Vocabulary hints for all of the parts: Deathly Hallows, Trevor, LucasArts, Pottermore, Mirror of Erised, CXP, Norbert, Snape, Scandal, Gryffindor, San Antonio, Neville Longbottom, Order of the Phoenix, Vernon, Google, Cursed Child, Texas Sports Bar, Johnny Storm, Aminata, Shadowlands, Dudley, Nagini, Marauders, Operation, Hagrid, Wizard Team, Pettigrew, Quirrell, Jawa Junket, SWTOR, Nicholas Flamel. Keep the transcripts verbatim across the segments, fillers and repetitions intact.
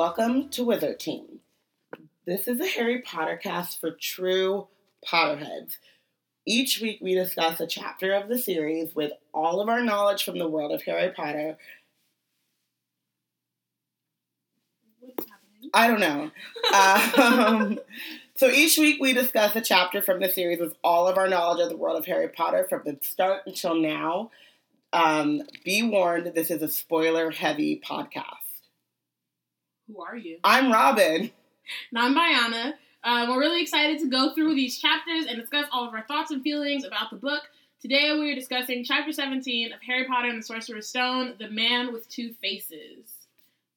Welcome to Wizard Team. This is a Harry Potter cast for true Potterheads. Each week we discuss a chapter of the series with all of our knowledge from the world of Harry Potter. What's happening? I don't know. um, so each week we discuss a chapter from the series with all of our knowledge of the world of Harry Potter from the start until now. Um, be warned, this is a spoiler-heavy podcast. Who are you? I'm Robin. And I'm Bayana. Uh, we're really excited to go through these chapters and discuss all of our thoughts and feelings about the book. Today we are discussing Chapter seventeen of Harry Potter and the Sorcerer's Stone, The Man with Two Faces.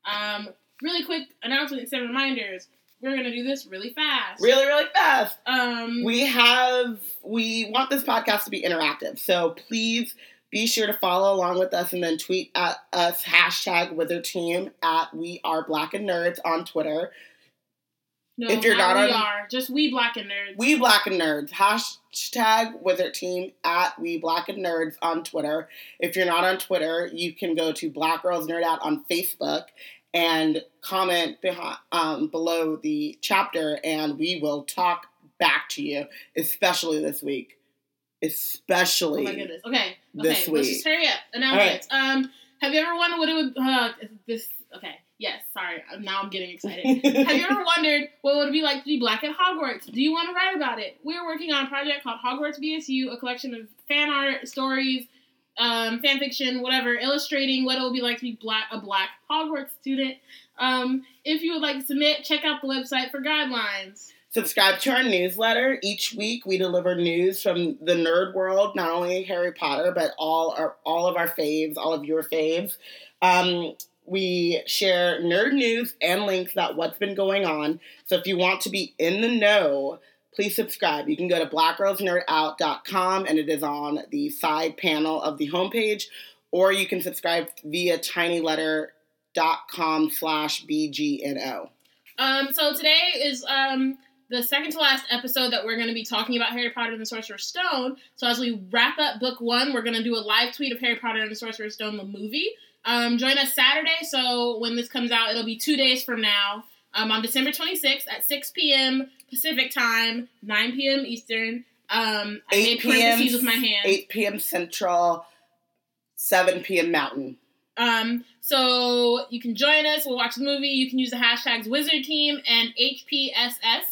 Um, really quick announcements and reminders. We're going to do this really fast. Really, really fast. Um, we have, we want this podcast to be interactive, so please be sure to follow along with us and then tweet at us, hashtag Wizard Team, at We Are Black and Nerds on Twitter. No, if you're not, not we on, are. Just We Black and Nerds. We Black and Nerds. Hashtag Wizard Team, at We Black and Nerds on Twitter. If you're not on Twitter, you can go to Black Girls Nerd Out on Facebook and comment behind, um, below the chapter, and we will talk back to you, especially this week. Especially. Oh my goodness. Okay. This okay. Week. Let's just hurry up. Announcements. Right. Um, have you ever wondered what it would uh, this? Okay. Yes. Sorry. Now I'm getting excited. Have you ever wondered what would it be like to be black at Hogwarts? Do you want to write about it? We're working on a project called Hogwarts B S U, a collection of fan art, stories, um, fan fiction, whatever, illustrating what it would be like to be black a black Hogwarts student. Um, if you would like to submit, check out the website for guidelines. Subscribe to our newsletter. Each week we deliver news from the nerd world, not only Harry Potter, but all our, all of our faves, all of your faves. Um, we share nerd news and links about what's been going on. So if you want to be in the know, please subscribe. You can go to black girls nerd out dot com, and it is on the side panel of the homepage, or you can subscribe via tinyletter dot com slash B G N O. Um, so today is... Um the second to last episode that we're going to be talking about Harry Potter and the Sorcerer's Stone. So as we wrap up book one, we're going to do a live tweet of Harry Potter and the Sorcerer's Stone, the movie. Um, join us Saturday. So when this comes out, it'll be two days from now um, on December twenty-sixth at six p.m. Pacific time, nine p.m. Eastern. Um, I made parentheses with my hands. eight p.m. Central, seven p.m. Mountain. Um, so you can join us. We'll watch the movie. You can use the hashtags Wizard Team and H P S S.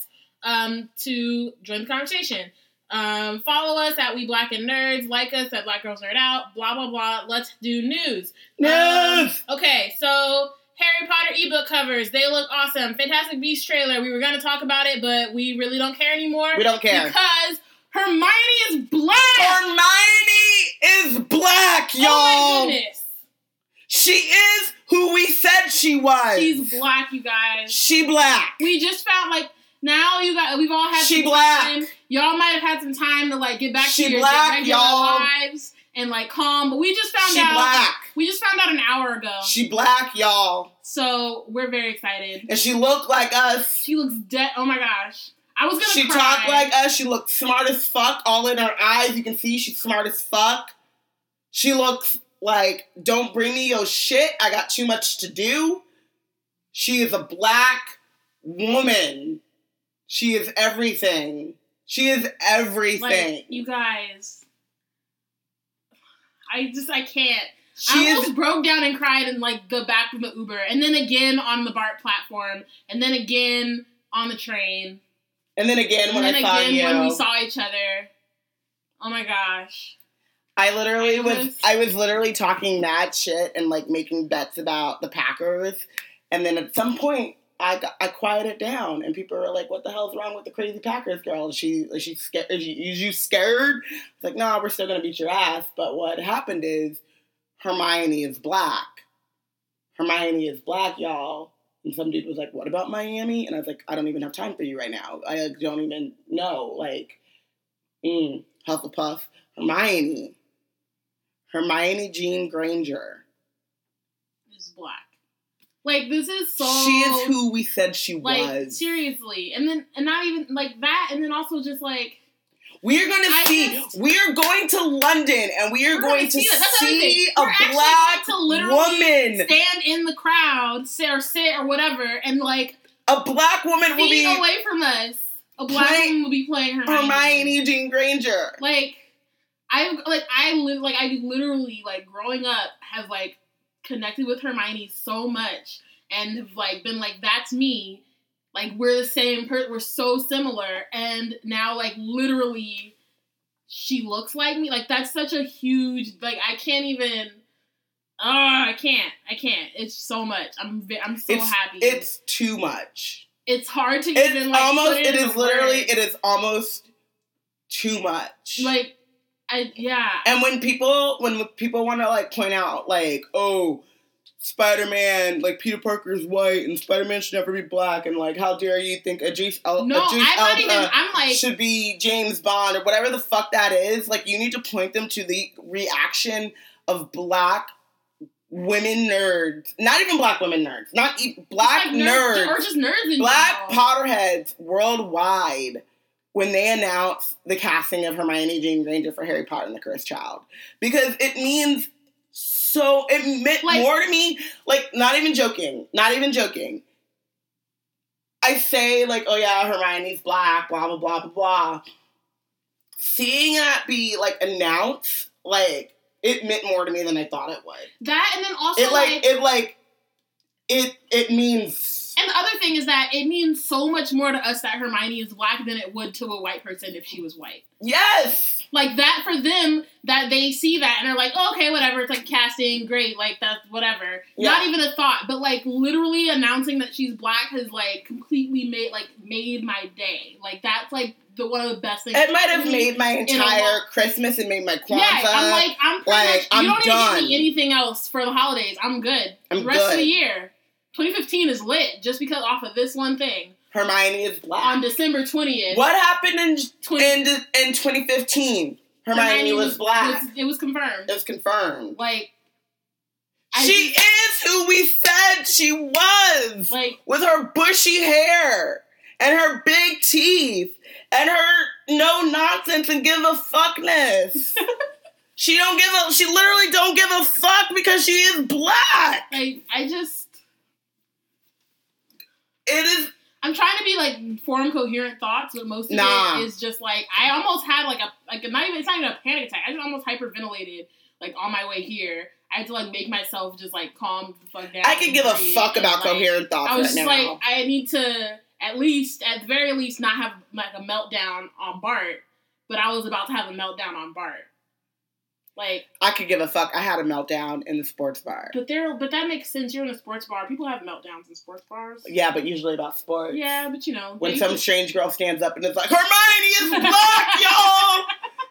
Um, to join the conversation. Um, follow us at We Black and Nerds. Like us at Black Girls Nerd Out. Blah, blah, blah. Let's do news. News! Um, okay, so Harry Potter ebook covers. They look awesome. Fantastic Beasts trailer. We were going to talk about it, but we really don't care anymore. We don't care. Because Hermione is black! Hermione is black, y'all! Oh my goodness. She is who we said she was. She's black, you guys. She black. We just found, like... Now you got. We've all had she some black. Time. Y'all might have had some time to like get back she to your black, regular y'all. Lives and like calm. But we just found she out. Black. We just found out an hour ago. She black, y'all. So we're very excited. And she looked like us. She looks dead. Oh my gosh. I was gonna. She cry. Talked like us. She looked smart as fuck. All in her eyes, you can see she's smart as fuck. She looks like don't bring me your shit. I got too much to do. She is a black woman. She is everything. She is everything. Like, you guys. I just, I can't. She I almost is, broke down and cried in, like, the back of the Uber. And then again on the BART platform. And then again on the train. And then again and when then I saw you. And then again when we saw each other. Oh, my gosh. I literally I almost, was, I was literally talking mad shit and, like, making bets about the Packers. And then at some point... I, got, I quieted down, and people were like, "What the hell's wrong with the crazy Packers girl? Is she is she scared? Is, is you scared?" It's like, "No, nah, we're still gonna beat your ass." But what happened is, Hermione is black. Hermione is black, y'all. And some dude was like, "What about Miami?" And I was like, "I don't even have time for you right now. I don't even know." Like, mm, Hufflepuff, Hermione, Hermione Jean Granger is black. Like, this is so... She is who we said she like, was. Seriously. And then, and not even, like, that, and then also just, like... We are going to see. Just, we are going to London, and we are going to see, see a we're black going to woman stand in the crowd, sit or sit or whatever, and like a black woman will be away from us. A black play, woman will be playing Hermione. Hermione Jean Granger. Like I like I live like I literally like growing up have like connected with Hermione so much and have like been like that's me. Like, we're the same person. We're so similar. And now, like, literally, she looks like me. Like, that's such a huge, like, I can't even, oh, I can't. I can't. It's so much. I'm I'm so it's, happy. It's too much. It's hard to it's even, like, almost, put it, it is literally, it is almost too much. Like, I, yeah. And when people, when people want to, like, point out, like, oh, Spider-Man, like, Peter Parker's white, and Spider-Man should never be black, and, like, how dare you think Idris Elba no, like, should be James Bond, or whatever the fuck that is. Like, you need to point them to the reaction of black women nerds. Not even black women nerds. Not e- Black like nerds, nerds. Or just nerds in Black general. Potterheads worldwide when they announce the casting of Hermione Jean Granger for Harry Potter and the Cursed Child. Because it means... So it meant like, more to me, like, not even joking, not even joking. I say, like, oh, yeah, Hermione's black, blah, blah, blah, blah, blah. Seeing that be, like, announced, like, it meant more to me than I thought it would. That, and then also, it, like... like it, like, it, it means... And the other thing is that it means so much more to us that Hermione is black than it would to a white person if she was white. Yes! Like, that for them, that they see that and are like, oh, okay, whatever, it's like casting, great, like, that's whatever. Yeah. Not even a thought, but, like, literally announcing that she's black has, like, completely made, like, made my day. Like, that's, like, the one of the best things. It might have made my entire Christmas and made my Kwanzaa. Yeah, I'm like, I'm pretty like, much, I'm you don't done. Even give me anything else for the holidays. I'm good. I'm the rest good. Of the year. twenty fifteen is lit just because off of this one thing. Hermione is black. On December twentieth. What happened in twenty, in, in twenty fifteen? Hermione, Hermione was, was black. Was, it was confirmed. It was confirmed. Like, I she just, is who we said she was. Like, with her bushy hair and her big teeth and her no nonsense and give a fuckness. she don't give a. She literally don't give a fuck because she is black. Like, I just. It is. I'm trying to be, like, form coherent thoughts, but most of nah. it is just, like, I almost had, like, a, like, not even, it's not even a panic attack. I just almost hyperventilated, like, on my way here. I had to, like, make myself just, like, calm the fuck down. I could give a fuck about like, coherent thoughts. I was right just, now. Like, I need to, at least, at the very least, not have, like, a meltdown on Bart, but I was about to have a meltdown on Bart. Like... I could give a fuck. I had a meltdown in the sports bar. But there, but that makes sense. You're in a sports bar. People have meltdowns in sports bars. Yeah, but usually about sports. Yeah, but you know... When some just... strange girl stands up and is like, Hermione is black, y'all!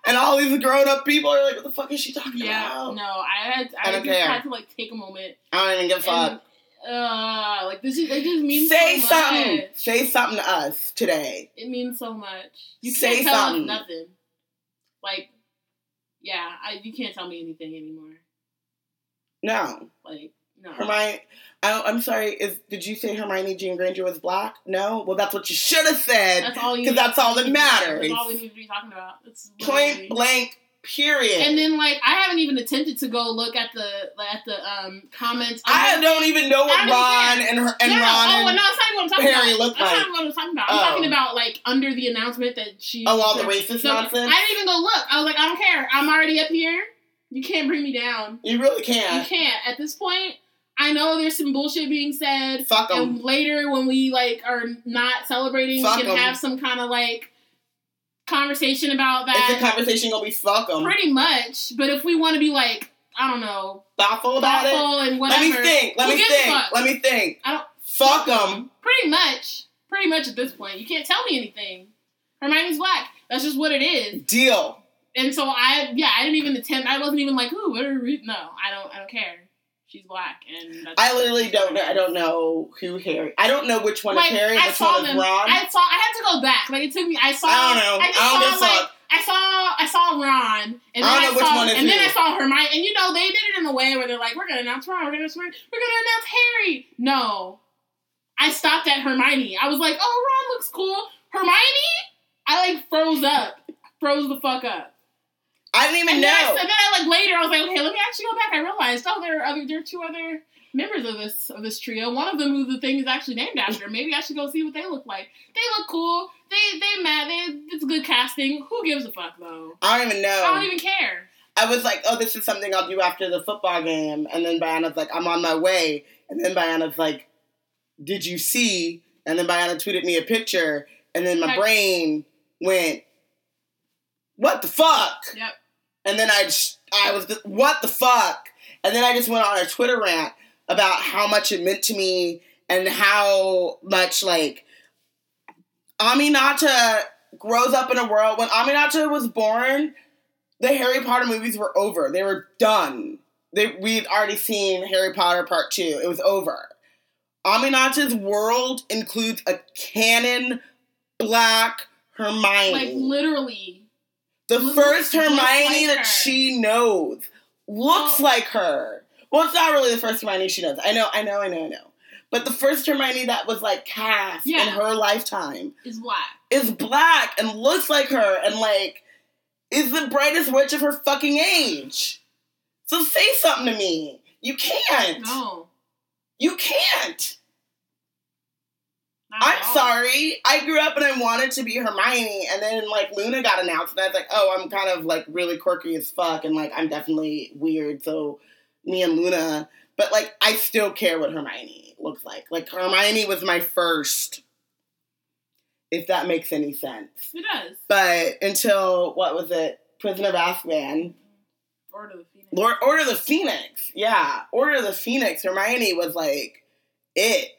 And all these grown-up people are like, what the fuck is she talking yeah, about? Yeah, no. I had I, I just care. Had to, like, take a moment. I don't even give a fuck. Uh, like, this is, it just means Say so something. Much. Say something to us today. It means so much. You can't Say tell something. Us nothing. Like... Yeah, I, you can't tell me anything anymore. No. Like, no. Hermione, I, I'm sorry, is, did you say Hermione Jean Granger was black? No? Well, that's what you should have said. That's all you Because that's all that matters. That's all we need to be talking about. It's point blank, period. And then, like, I haven't even attempted to go look at the at the um, comments. I like, don't even know what Ron and, her, and no, Ron oh, and no, that's not what I'm talking Harry about. That's like. Not what I'm talking about. I'm oh. talking about, like, under the announcement that she... Oh, all the racist so, nonsense? I didn't even go look. I was like, I don't care. I'm already up here. You can't bring me down. You really can't. You can't. At this point, I know there's some bullshit being said. Fuck 'em. And later, when we, like, are not celebrating, Fuck we can 'em. Have some kind of, like... conversation about that. Is the conversation gonna be fuck them? Pretty much. But if we want to be like, I don't know, thoughtful about thoughtful it, and whatever, let me think. Let me think. Let me think. I don't fuck them. Pretty much. Pretty much at this point, you can't tell me anything. Hermione's black. That's just what it is. Deal. And so I, yeah, I didn't even attempt. I wasn't even like, ooh, what are we? No, I don't. I don't care. She's black, and that's I literally don't know. I don't know who Harry. I don't know which one like, is Harry. I which saw one them. Is Ron. I saw. I had to go back. Like it took me. I saw. I don't know. I, just I don't saw, like, I saw. I saw Ron, and I then I saw. And you. Then I saw Hermione. And you know they did it in a way where they're like, "We're gonna announce Ron. We're gonna announce. We're gonna announce Harry." No, I stopped at Hermione. I was like, "Oh, Ron looks cool." Hermione, I like froze up. froze the fuck up. I didn't even and know. Then I, and then I, like, later, I was like, okay, let me actually go back. I realized, oh, there are, other, there are two other members of this of this trio. One of them who the thing is actually named after. Maybe I should go see what they look like. They look cool. They, they mad. They, it's good casting. Who gives a fuck, though? I don't even know. I don't even care. I was like, oh, this is something I'll do after the football game. And then Bayana's like, I'm on my way. And then Bayana's like, did you see? And then Bayana tweeted me a picture. And then my brain went, what the fuck? Yep. And then I just, I was, just, what the fuck? And then I just went on a Twitter rant about how much it meant to me and how much, like, Aminata grows up in a world. When Aminata was born, the Harry Potter movies were over. They were done. They, we'd already seen Harry Potter Part two. It was over. Aminata's world includes a canon black Hermione. Like, literally. The literally first Hermione like that her. she knows looks oh. like her. Well, it's not really the first Hermione she knows. I know, I know, I know, I know. But the first Hermione that was, like, cast yeah. in her lifetime. Is black. Is black and looks like her and, like, is the brightest witch of her fucking age. So say something to me. You can't. No. You can't. Not I'm sorry. I grew up and I wanted to be Hermione, and then, like, Luna got announced, and I was like, oh, I'm kind of, like, really quirky as fuck, and, like, I'm definitely weird, so me and Luna. But, like, I still care what Hermione looks like. Like, Hermione was my first... If that makes any sense. It does. But until, what was it? Prison of Azkaban. Order of the Phoenix. Lord, Order of the Phoenix. Yeah. Order of the Phoenix. Hermione was, like, it.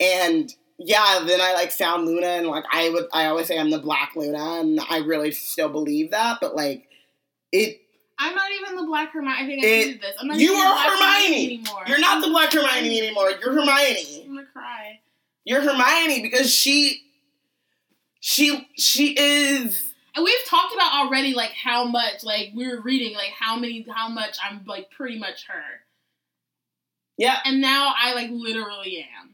And, yeah, then I, like, found Luna. And, like, I would, I always say I'm the Black Luna. And I really still believe that. But, like, it... I'm not even the Black Hermione. I think I needed this. I'm not you even are the Black Hermione. Hermione anymore. You're not the Black Hermione anymore. You're Hermione. I'm gonna cry. You're Hermione because she... She she is, and we've talked about already like how much like we were reading like how many how much I'm like pretty much her. Yeah. And now I like literally am.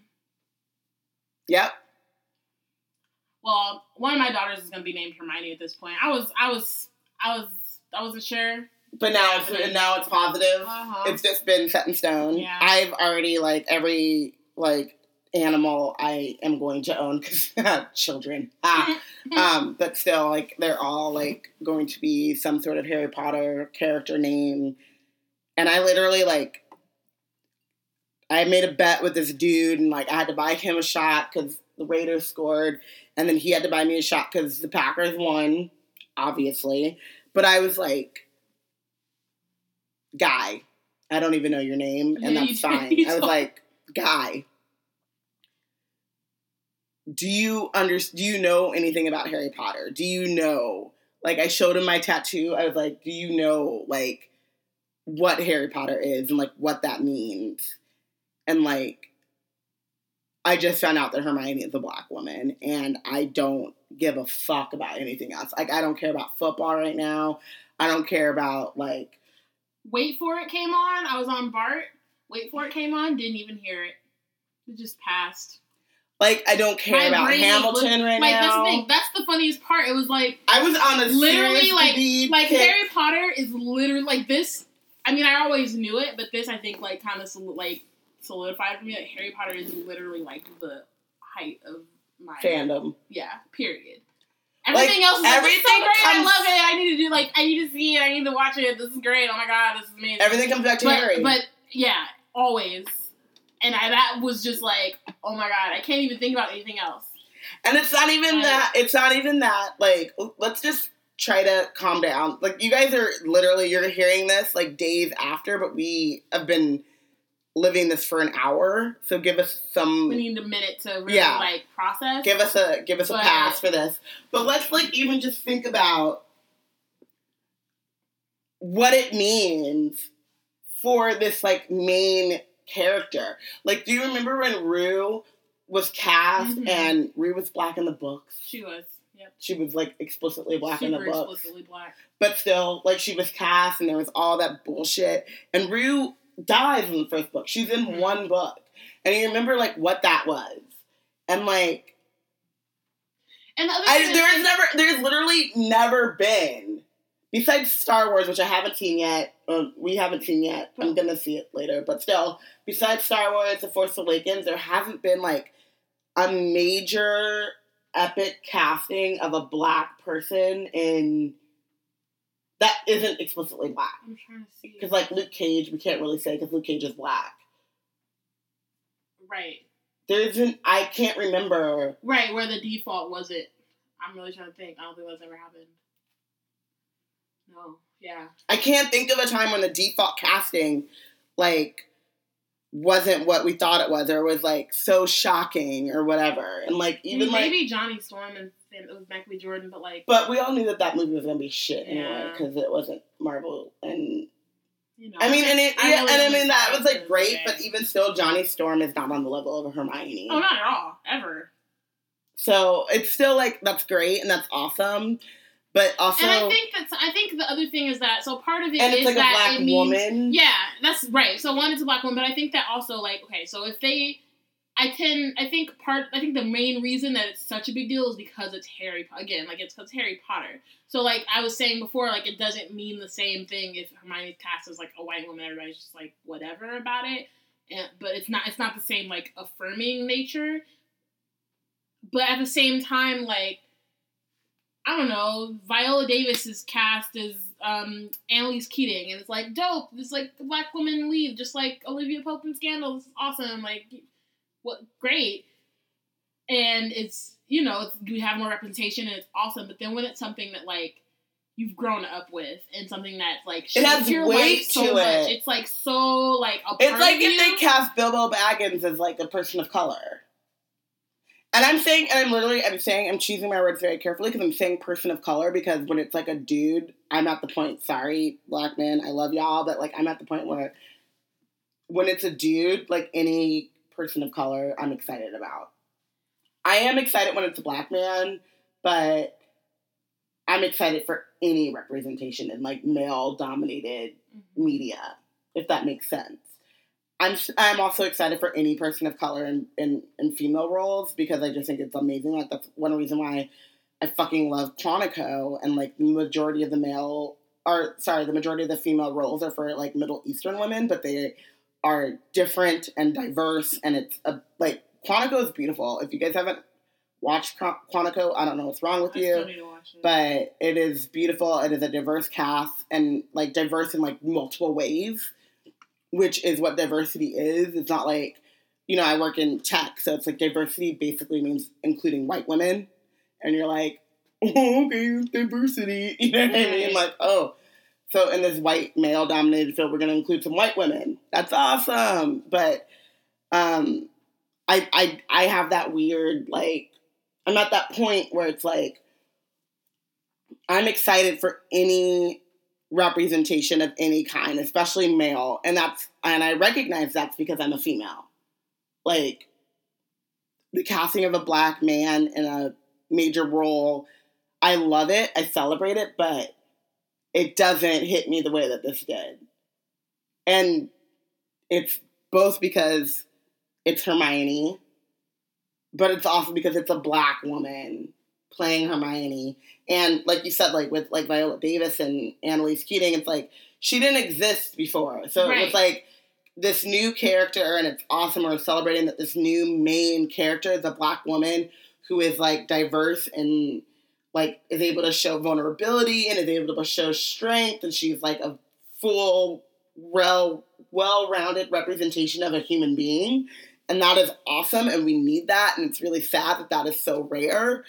Yep. Well, one of my daughters is gonna be named Hermione at this point. I was I was I was I wasn't sure. But now yeah, it's but now it's positive. Uh-huh. It's just been set in stone. Yeah. I've already like every like. Animal I am going to own because children ah. um but still like they're all like going to be some sort of Harry Potter character name. And I literally like I made a bet with this dude and like I had to buy him a shot because the Raiders scored and then he had to buy me a shot because the Packers won obviously. But I was like, Guy, I don't even know your name and yeah, that's fine. I was like, Guy, Do you under, do you know anything about Harry Potter? Do you know? Like, I showed him my tattoo. I was like, do you know, like, what Harry Potter is and, like, what that means? And, like, I just found out that Hermione is a black woman, and I don't give a fuck about anything else. Like, I don't care about football right now. I don't care about, like... Wait For It came on. I was on BART. Wait For It came on. Didn't even hear it. It just passed. Like, I don't care My about Hamilton was, right like, now. Like, that's the thing. That's the funniest part. It was, like... I was on a literally, like, like pick. Harry Potter is literally, like, this... I mean, I always knew it, but this, I think, like, kind of, like, solidified for me that like, Harry Potter is literally, like, the height of my... Fandom. Yeah, period. Everything like, else is like, everything so great, comes, I love it, I need to do, like, I need to see it, I need to watch it, this is great, oh my god, this is amazing. Everything comes back to but, Harry. But, yeah, always... And I, that was just like, oh my god, I can't even think about anything else. And it's not even like, that, it's not even that, like, let's just try to calm down. Like, you guys are literally, you're hearing this, like, days after, but we have been living this for an hour, so give us some... We need a minute to really, yeah, like, process. Give us a, give us but, a pass for this. But let's, like, even just think about what it means for this, like, main... character. Like, do you remember when Rue was cast mm-hmm. and Rue was black in the books? She was, yep. She was, like, explicitly black Super in the books. Super explicitly black. But still, like, she was cast and there was all that bullshit. And Rue dies in the first book. She's in mm-hmm. one book. And you remember, like, what that was. And, like... And the other I, there's like, never, there's literally never been, besides Star Wars, which I haven't seen yet, or we haven't seen yet, I'm gonna see it later, but still, besides Star Wars, The Force Awakens, there hasn't been, like, a major epic casting of a black person in... that isn't explicitly black. I'm trying to see. Because, like, Luke Cage, we can't really say because Luke Cage is black. Right. There isn't... I can't remember... Right, where the default was it. I'm really trying to think. I don't think that's ever happened. No. Yeah. I can't think of a time when the default casting, like, wasn't what we thought it was, or was, like, so shocking, or whatever. And, like, even, I mean, like... Maybe Johnny Storm and... it was Michael B. Jordan, but like... But we all knew that that movie was going to be shit yeah. anyway, because it wasn't Marvel, and... You know, I mean, and, it, I yeah, and I mean, that was, like, great, okay. But even still, Johnny Storm is not on the level of a Hermione. Oh, not at all. Ever. So, it's still, like, that's great, and that's awesome, but also... And I think that's... I think the other thing is that, so part of it and is like that it's, like, a black means, woman. Yeah, that's right. So, one, it's a black woman, but I think that also, like, okay, so if they... I tend, I think part, I think the main reason that it's such a big deal is because it's Harry, again, like, it's because Harry Potter. So, like, I was saying before, like, it doesn't mean the same thing if Hermione's cast as, like, a white woman, everybody's just, like, whatever about it, and, but it's not, it's not the same, like, affirming nature, but at the same time, like, I don't know, Viola Davis is cast as um, Annalise Keating, and it's, like, dope, this, like, the black woman lead, just like Olivia Pope in Scandal, this is awesome, like... What great, and it's, you know, it's, we have more representation and it's awesome. But then when it's something that, like, you've grown up with and something that's like it has your weight to so it. Much, it's like so like a it's like if they cast Bilbo Baggins as like a person of color. And I'm saying, and I'm literally, I'm saying, I'm choosing my words very carefully because I'm saying person of color because when it's like a dude, I'm at the point. Sorry, black men, I love y'all, but like I'm at the point where when it's a dude, like any. Person of color, I'm excited about. I am excited when it's a black man, but I'm excited for any representation in, like, male-dominated mm-hmm. media, if that makes sense. I'm I'm also excited for any person of color in, in, in female roles, because I just think it's amazing. Like, that's one reason why I fucking love Quantico, and, like, the majority of the male, or, sorry, the majority of the female roles are for, like, Middle Eastern women, but they... are different and diverse, and it's a, like Quantico is beautiful. If you guys haven't watched Quantico, I don't know what's wrong with I you, still need to watch it. But it is beautiful. It is a diverse cast and like diverse in like multiple ways, which is what diversity is. It's not like, you know, I work in tech, so it's like diversity basically means including white women, and you're like, oh, okay, diversity, you know what I mean? Like, oh. So in this white male-dominated field, we're going to include some white women. That's awesome. But um, I I I have that weird, like, I'm at that point where it's like, I'm excited for any representation of any kind, especially male. And that's, and I recognize that's because I'm a female. Like, the casting of a black man in a major role, I love it. I celebrate it, but... it doesn't hit me the way that this did. And it's both because it's Hermione, but it's also because it's a black woman playing Hermione. And like you said, like with like Viola Davis and Annalise Keating, it's like she didn't exist before. So right. It was like this new character, and it's awesome. We're celebrating that this new main character is a black woman who is like diverse and like, is able to show vulnerability and is able to show strength, and she's, like, a full, well, well-rounded representation of a human being, and that is awesome, and we need that, and it's really sad that that is so rare,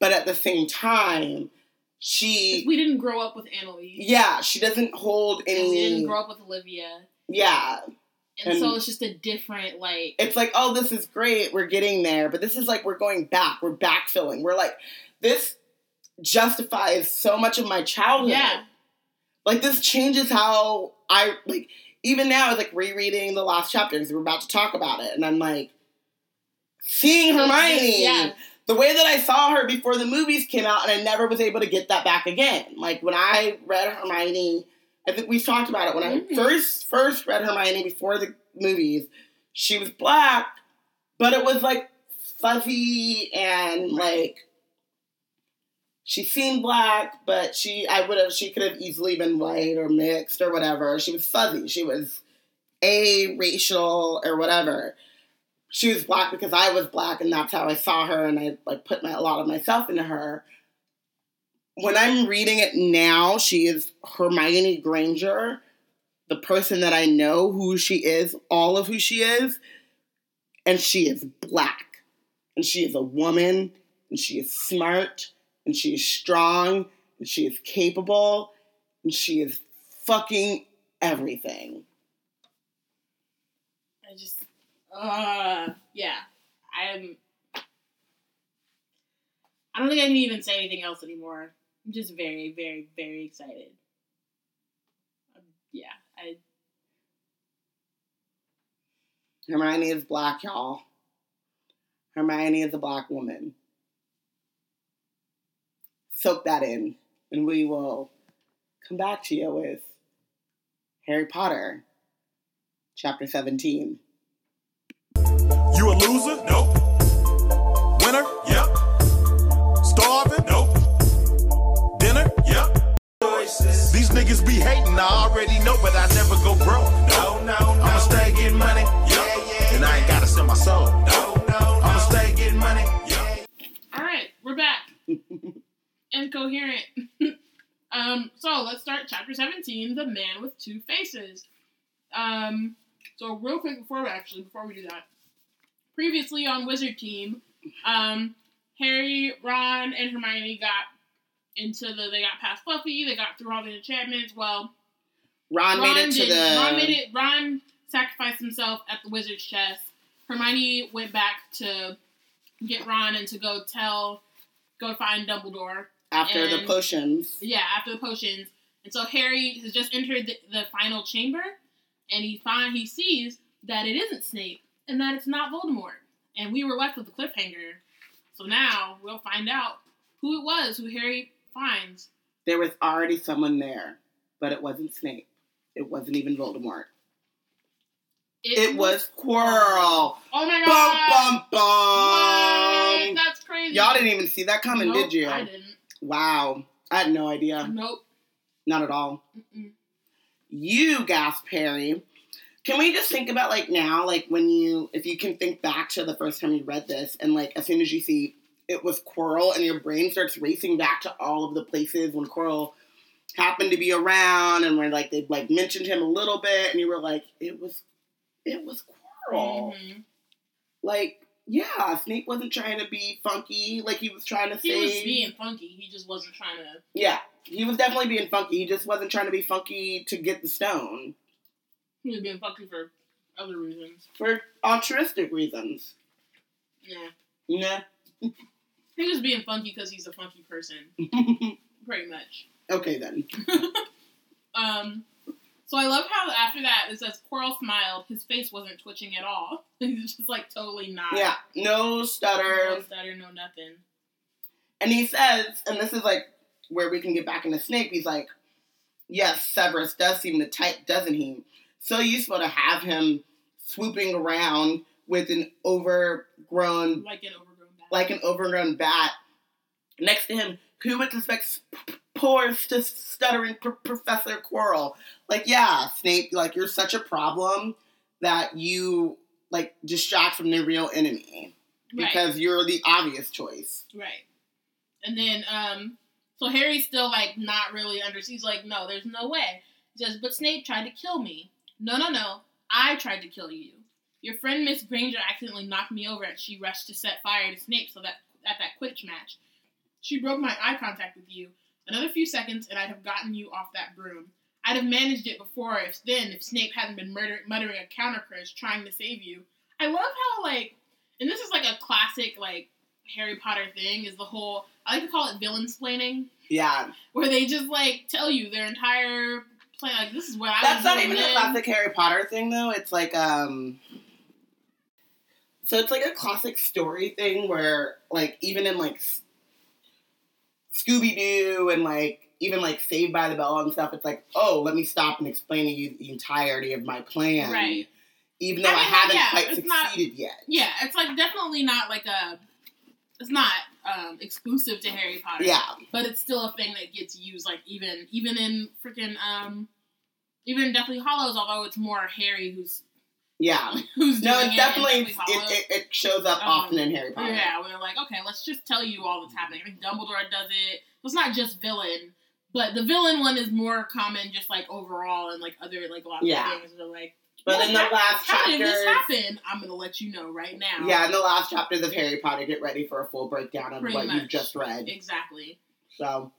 but at the same time, she... we didn't grow up with Annalise. Yeah, she doesn't hold any... And we didn't grow up with Olivia. Yeah. And, and so it's just a different, like... It's like, oh, this is great, we're getting there, but this is, like, we're going back, we're backfilling, we're, like, this... justifies so much of my childhood. Yeah. Like, this changes how I, like, even now, it's like rereading the last chapters. We're about to talk about it. And I'm like, seeing Hermione, yeah. The way that I saw her before the movies came out, and I never was able to get that back again. Like, when I read Hermione, I think we've talked about it. When I mm-hmm. first, first read Hermione before the movies, she was black, but it was, like, fuzzy and, right. like, she seemed black, but she I would have she could have easily been white or mixed or whatever. She was fuzzy. She was aracial or whatever. She was black because I was black, and that's how I saw her, and I like put my, a lot of myself into her. When I'm reading it now, she is Hermione Granger, the person that I know, who she is, all of who she is, and she is black, and she is a woman, and she is smart, and she is strong, and she is capable, and she is fucking everything. I just, uh, yeah, I'm, I don't think I can even say anything else anymore. I'm just very, very, very excited. Um, yeah, I... Hermione is black, y'all. Hermione is a black woman. Soak that in, and we will come back to you with Harry Potter, Chapter seventeen. You a loser? Nope. Winner? Yep. Starving? Nope. Dinner? Yep. These niggas be hating, I already know, but I never go broke. No, no, no. I'ma stay getting money. Yeah, yeah. And I ain't gotta sell my soul. No, no, no. I'ma stay getting money. Yeah. Alright, we're back. Incoherent. um, so let's start Chapter seventeen, The Man with Two Faces. Um, so real quick before we actually, before we do that, previously on Wizard Team, um, Harry, Ron, and Hermione got into the, they got past Fluffy, they got through all the enchantments. Well, Ron, Ron made it did, to the... Ron made it, Ron sacrificed himself at the wizard's chest. Hermione went back to get Ron and to go tell, go find Dumbledore. After and, the potions. Yeah, after the potions. And so Harry has just entered the, the final chamber, and he find, he sees that it isn't Snape, and that it's not Voldemort. And we were left with a cliffhanger. So now we'll find out who it was who Harry finds. There was already someone there, but it wasn't Snape. It wasn't even Voldemort. It, it was Quirrell. Oh my god! Bum, bum, bum! What? That's crazy. Y'all didn't even see that coming, nope, did you? I didn't. Wow. I had no idea. Nope. Not at all. Mm-mm. You gasped, Harry. Can we just think about, like, now, like, when you, if you can think back to the first time you read this, and, like, as soon as you see it was Quirrell, and your brain starts racing back to all of the places when Quirrell happened to be around, and when, like, they, like, mentioned him a little bit, and you were like, it was, it was Quirrell. Mm-hmm. Like, yeah, Snape wasn't trying to be funky, like, he was trying to he say... He was being funky, he just wasn't trying to... Yeah, he was definitely being funky, he just wasn't trying to be funky to get the stone. He was being fucking for other reasons. For altruistic reasons. Yeah. Yeah. He was being funky because he's a funky person. Pretty much. Okay, then. um, so I love how after that, it says Quirrell smiled. His face wasn't twitching at all. He was just, like, totally not. Yeah. No stutter. No stutter, no nothing. And he says, and this is, like, where we can get back into Snape. He's like, yes, Severus does seem the type, doesn't he? So useful to have him swooping around with an overgrown... Like an overgrown bat. Like an overgrown bat. Next to him, who would suspect poor, stuttering pr- Professor Quirrell? Like, yeah, Snape, like, you're such a problem that you, like, distract from the real enemy. Right. Because you're the obvious choice. Right. And then, um, so Harry's still, like, not really under... He's like, no, there's no way. He says, but Snape tried to kill me. No, no, no. I tried to kill you. Your friend Miss Granger accidentally knocked me over and she rushed to set fire to Snape so that at that Quidditch match. She broke my eye contact with you. Another few seconds and I'd have gotten you off that broom. I'd have managed it before if then if Snape hadn't been murder- muttering a counter-curse trying to save you. I love how, like, and this is like a classic, like, Harry Potter thing, is the whole, I like to call it villain-splaining. Yeah. Where they just, like, tell you their entire... Like, this is what I That's not even in. a classic Harry Potter thing, though. It's like, um... So it's like a classic story thing where, like, even in, like, Scooby-Doo and, like, even, like, Saved by the Bell and stuff, it's like, oh, let me stop and explain to you the entirety of my plan. Right. Even though I, mean, I haven't yeah, quite succeeded not, yet. Yeah, it's, like, definitely not, like, a... It's not um, exclusive to Harry Potter. Yeah. But it's still a thing that gets used, like, even even in freaking, um, even in Deathly Hallows, although it's more Harry who's... Yeah. Who's no, doing it definitely, it, it, it shows up um, often in Harry Potter. Yeah, where they're like, okay, let's just tell you all that's happening. I think Dumbledore does it. It's not just villain, but the villain one is more common just, like, overall and, like, other, like, lots yeah. of things that are, like... But well, in the ha- last chapter, how did this happen? I'm gonna let you know right now. Yeah, in the last chapters of Harry Potter, get ready for a full breakdown of Pretty what much. You've just read. Exactly. So,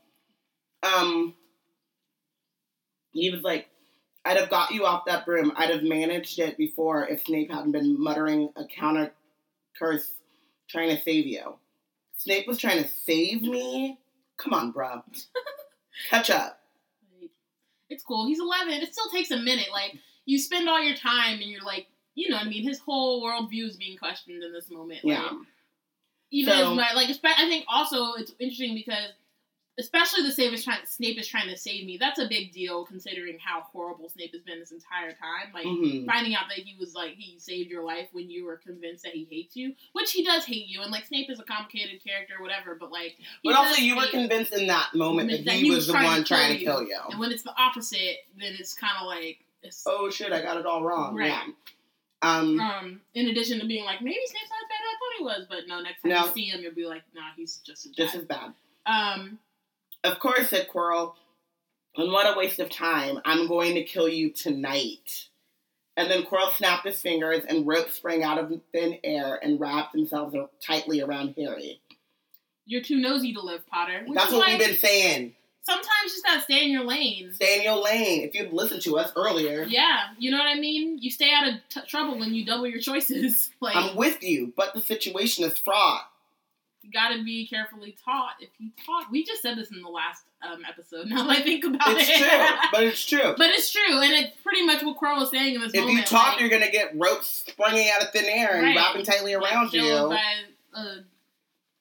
um, he was like, "I'd have got you off that broom. I'd have managed it before if Snape hadn't been muttering a counter curse, trying to save you." Snape was trying to save me. Come on, bro. Catch up. It's cool. He's eleven. It still takes a minute. Like. You spend all your time, and you're like, you know what I mean? His whole worldview is being questioned in this moment. Yeah. Like, even so, as my, like, I think also it's interesting because, especially the Snape is, trying, Snape is trying to save me, that's a big deal considering how horrible Snape has been this entire time. Like, mm-hmm. finding out that he was, like, he saved your life when you were convinced that he hates you, which he does hate you, and, like, Snape is a complicated character, whatever, but, like... But also, you were convinced in that moment that, that he, he was, was the trying one to trying to kill you. you. And when it's the opposite, then it's kind of like... Oh shit! I got it all wrong. Right. Yeah. Um, um. In addition to being like, maybe Snape's not as bad as I thought he was, but no. Next time no, you see him, you'll be like, nah, he's just as bad. Just as bad. Um. Of course, said Quirrell. And what a waste of time! I'm going to kill you tonight. And then Quirrell snapped his fingers, and ropes sprang out of thin air and wrapped themselves tightly around Harry. You're too nosy to live, Potter. Which That's what like- we've been saying. Sometimes you just gotta stay in your lane. Stay in your lane. If you'd listened to us earlier. Yeah. You know what I mean? You stay out of t- trouble when you double your choices. Like, I'm with you, but the situation is fraught. You gotta be carefully taught. If you taught... We just said this in the last um, episode. Now that I think about it's it. It's true. But it's true. But it's true. And it's pretty much what Quirrell was saying in this if moment. If you talk, like, you're gonna get ropes springing out of thin air and right. wrapping tightly around you. Killed by a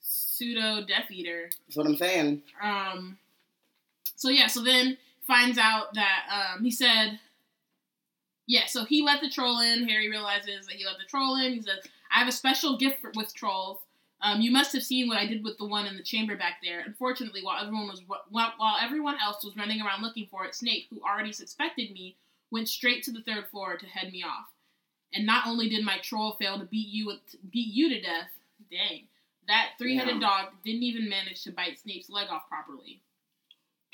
pseudo Death Eater. That's what I'm saying. Um... So, yeah, so then finds out that, um, he said, yeah, so he let the troll in. Harry realizes that he let the troll in. He says, I have a special gift for, with trolls. Um, you must have seen what I did with the one in the chamber back there. Unfortunately, while everyone was while, while everyone else was running around looking for it, Snape, who already suspected me, went straight to the third floor to head me off. And not only did my troll fail to beat you, beat you to death, dang, that three-headed yeah. dog didn't even manage to bite Snape's leg off properly.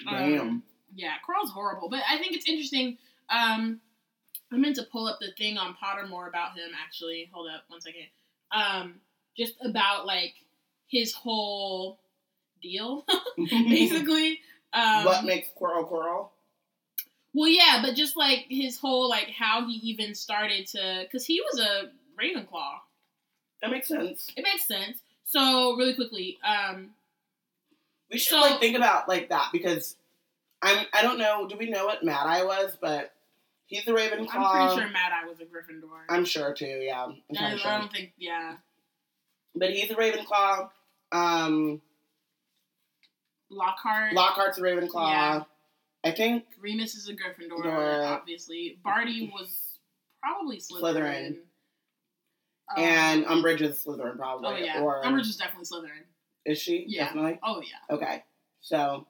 Damn. Um, yeah, Quirrell's horrible. But I think it's interesting. Um, I meant to pull up the thing on Pottermore about him, actually. Hold up one second. Um, just about, like, his whole deal, basically. Um, what makes Quirrell Quirrell? Well, yeah, but just, like, his whole, like, how he even started to... Because he was a Ravenclaw. That makes sense. It makes sense. So, really quickly... Um, We should, so, like, think about, like, that, because I'm, I don't know, do we know what Mad-Eye was, but he's a Ravenclaw. I'm pretty sure Mad-Eye was a Gryffindor. I'm sure, too, yeah. I'm I, sure. I don't think, yeah. But he's a Ravenclaw. Um, Lockhart. Lockhart's a Ravenclaw. Yeah. I think... Remus is a Gryffindor, Gryffindor. obviously. Barty was probably Slytherin. Slytherin. Um, and Umbridge is Slytherin, probably. Oh, yeah. Or, Umbridge is definitely Slytherin. Is she? Yeah. Definitely? Oh, yeah. Okay. So.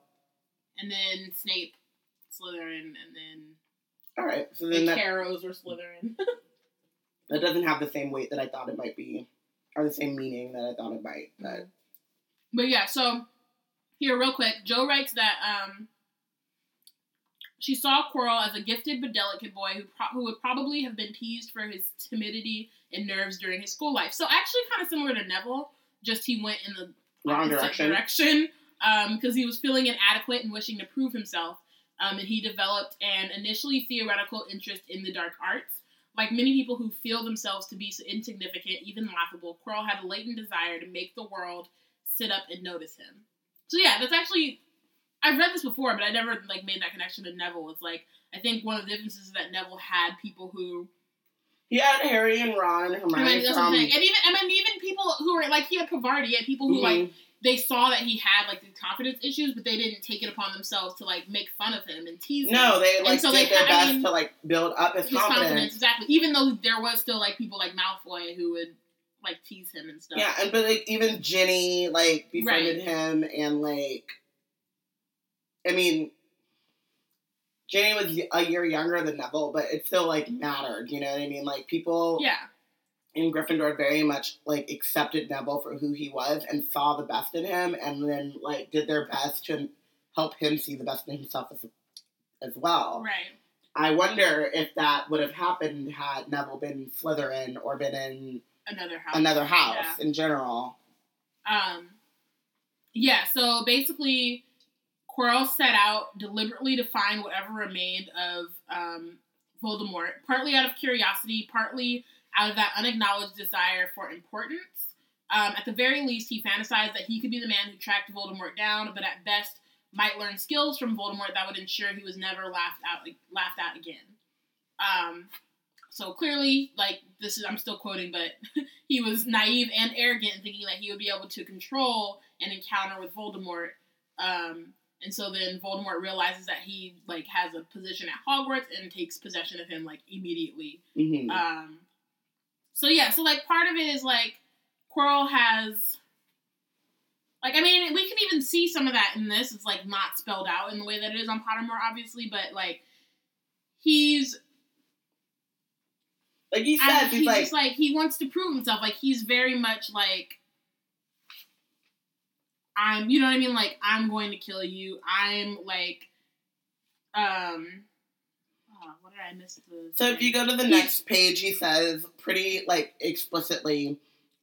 And then Snape, Slytherin, and then. All right. So then the that. The Carrows were Slytherin. That doesn't have the same weight that I thought it might be, or the same meaning that I thought it might. But, but yeah, so here, real quick, Jo writes that um, she saw Quirrell as a gifted but delicate boy who, pro- who would probably have been teased for his timidity and nerves during his school life. So, actually, kind of similar to Neville, just he went in the. Wrong direction. direction um, because he was feeling inadequate and wishing to prove himself, um, and he developed an initially theoretical interest in the dark arts. Like many people who feel themselves to be so insignificant, even laughable, Quirrell had a latent desire to make the world sit up and notice him. So yeah, that's actually, I've read this before, but I never like made that connection to Neville. It's like, I think one of the differences is that Neville had people who... He had Harry and Ron and Hermione. I mean, that's um, and even I mean, even people who were, like, he had Pavarti, he had people who, mm-hmm. like, they saw that he had, like, these confidence issues, but they didn't take it upon themselves to, like, make fun of him and tease no, him. No, they, like, so did they, their best I mean, to, like, build up his, his confidence. confidence. Exactly. Even though there was still, like, people like Malfoy who would like, tease him and stuff. Yeah, and but, like, even Ginny, like, befriended right. him, and, like, I mean, Ginny was a year younger than Neville, but it still, like, mattered, you know what I mean? Like, people yeah. in Gryffindor very much, like, accepted Neville for who he was and saw the best in him, and then, like, did their best to help him see the best in himself as, as well. Right. I wonder if that would have happened had Neville been Slytherin or been in another house, another house yeah. in general. Um, yeah, so basically, Quirrell set out deliberately to find whatever remained of um, Voldemort, partly out of curiosity, partly out of that unacknowledged desire for importance. Um, at the very least, he fantasized that he could be the man who tracked Voldemort down, but at best, might learn skills from Voldemort that would ensure he was never laughed out, like, laughed out again. Um, so clearly, like, this is, I'm still quoting, but he was naive and arrogant in thinking that he would be able to control an encounter with Voldemort. Um, and so then Voldemort realizes that he, like, has a position at Hogwarts and takes possession of him, like, immediately. Mm-hmm. Um, so yeah, so, like, part of it is, like, Quirrell has... Like, I mean, we can even see some of that in this. It's, like, not spelled out in the way that it is on Pottermore, obviously. But, like, he's... Like, he said, he's, he's like... Just, like, he wants to prove himself. Like, he's very much, like... I'm... You know what I mean? Like, I'm going to kill you. I'm, like... Um... Oh, what did I miss? The so, thing? If you go to the next page, he says pretty, like, explicitly...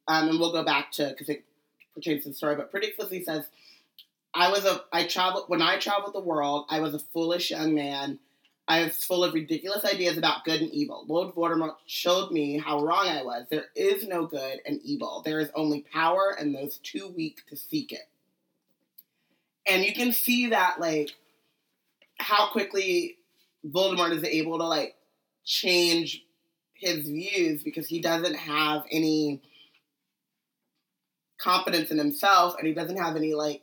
Um, and we'll go back to... Because it... Change the story, but pretty explicitly says, I was a, I traveled, when I traveled the world, I was a foolish young man. I was full of ridiculous ideas about good and evil. Lord Voldemort showed me how wrong I was. There is no good and evil. There is only power, and those too weak to seek it. And you can see that, like, how quickly Voldemort is able to, like, change his views because he doesn't have any confidence in himself, and he doesn't have any, like,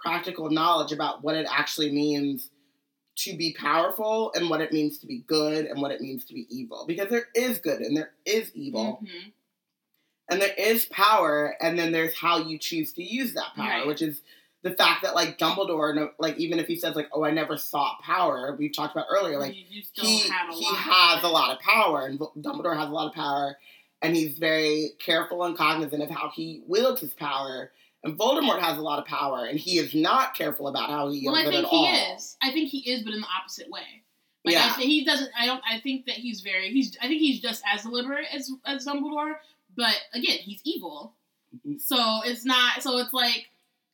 practical knowledge about what it actually means to be powerful and what it means to be good and what it means to be evil. Because there is good and there is evil. Mm-hmm. And there is power, and then there's how you choose to use that power, right. Which is the fact that, like, Dumbledore, like, even if he says, like, oh, I never sought power, we've talked about earlier, like, you, you still he, have a he lot has a lot of power, and Dumbledore has a lot of power. And he's very careful and cognizant of how he wields his power. And Voldemort has a lot of power, and he is not careful about how he wields it at all. Well, I think he is. I think he is, but in the opposite way. Like, yeah. I, he doesn't. I don't. I think that he's very. He's. I think he's just as deliberate as as Dumbledore. But again, he's evil. So it's not. So it's like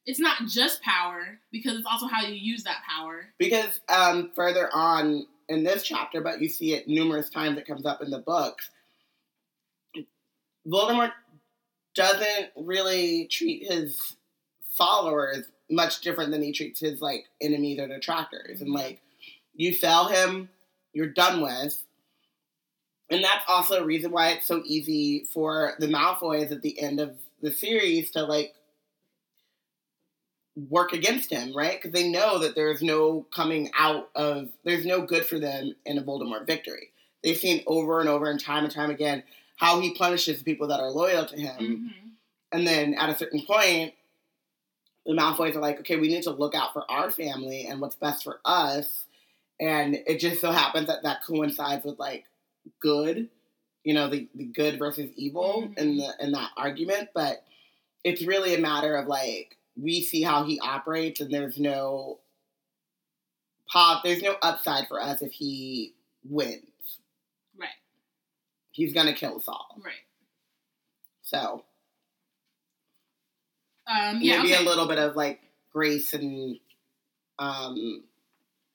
it's not just power because it's also how you use that power. Because um, further on in this chapter, but you see it numerous times. It comes up in the books. Voldemort doesn't really treat his followers much different than he treats his, like, enemies or detractors. And, like, you sell him, you're done with. And that's also a reason why it's so easy for the Malfoys at the end of the series to, like, work against him, right? Because they know that there's no coming out of... There's no good for them in a Voldemort victory. They've seen over and over and time and time again... how he punishes the people that are loyal to him. Mm-hmm. And then at a certain point, the Malfoys are like, okay, we need to look out for our family and what's best for us. And it just so happens that that coincides with, like, good, you know, the, the good versus evil mm-hmm. in the in that argument. But it's really a matter of, like, we see how he operates, and there's no pop, there's no upside for us if he wins. He's going to kill us all. Right. So. Um, yeah, maybe okay. a little bit of, like, grace and um,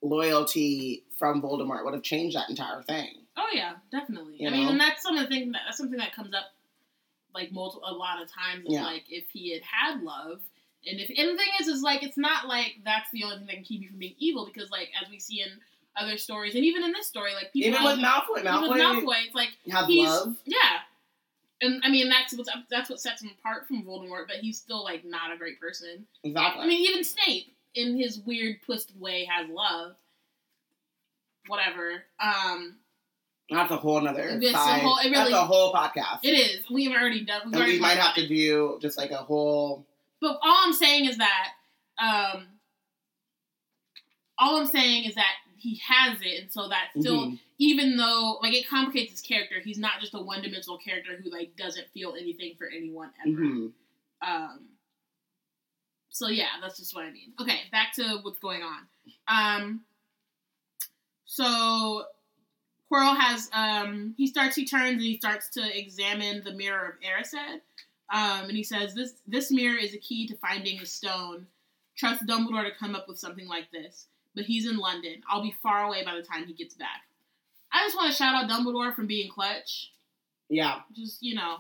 loyalty from Voldemort would have changed that entire thing. Oh, yeah. Definitely. You I know? mean, and that's something that, that's something that comes up, like, multi- a lot of times. Is, yeah. Like, if he had had love. And, if, and the thing is, is, like, it's not like that's the only thing that can keep you from being evil. Because, like, as we see in... other stories, and even in this story, like, people... Even with Malfoy, Malfoy... With Malfoy, it's like, have he's... love. Yeah. And, I mean, that's, what's, that's what sets him apart from Voldemort, but he's still, like, not a great person. Exactly. I mean, even Snape, in his weird, twisted way, has love. Whatever. Um, That's a whole other side. Whole, really, that's a whole podcast. It is. We've already done. We've and already we might have it. to do just like a whole. But all I'm saying is that, um, all I'm saying is that he has it, and so that still, mm-hmm. even though like it complicates his character, he's not just a one-dimensional character who like doesn't feel anything for anyone ever. Mm-hmm. Um. So yeah, that's just what I mean. Okay, back to what's going on. Um. So. Quirrell has, um, he starts, he turns, and he starts to examine the mirror of Erised. Um, and he says, this this mirror is a key to finding the stone. Trust Dumbledore to come up with something like this. But he's in London. I'll be far away by the time he gets back. I just want to shout out Dumbledore for being clutch. Yeah. Just, you know.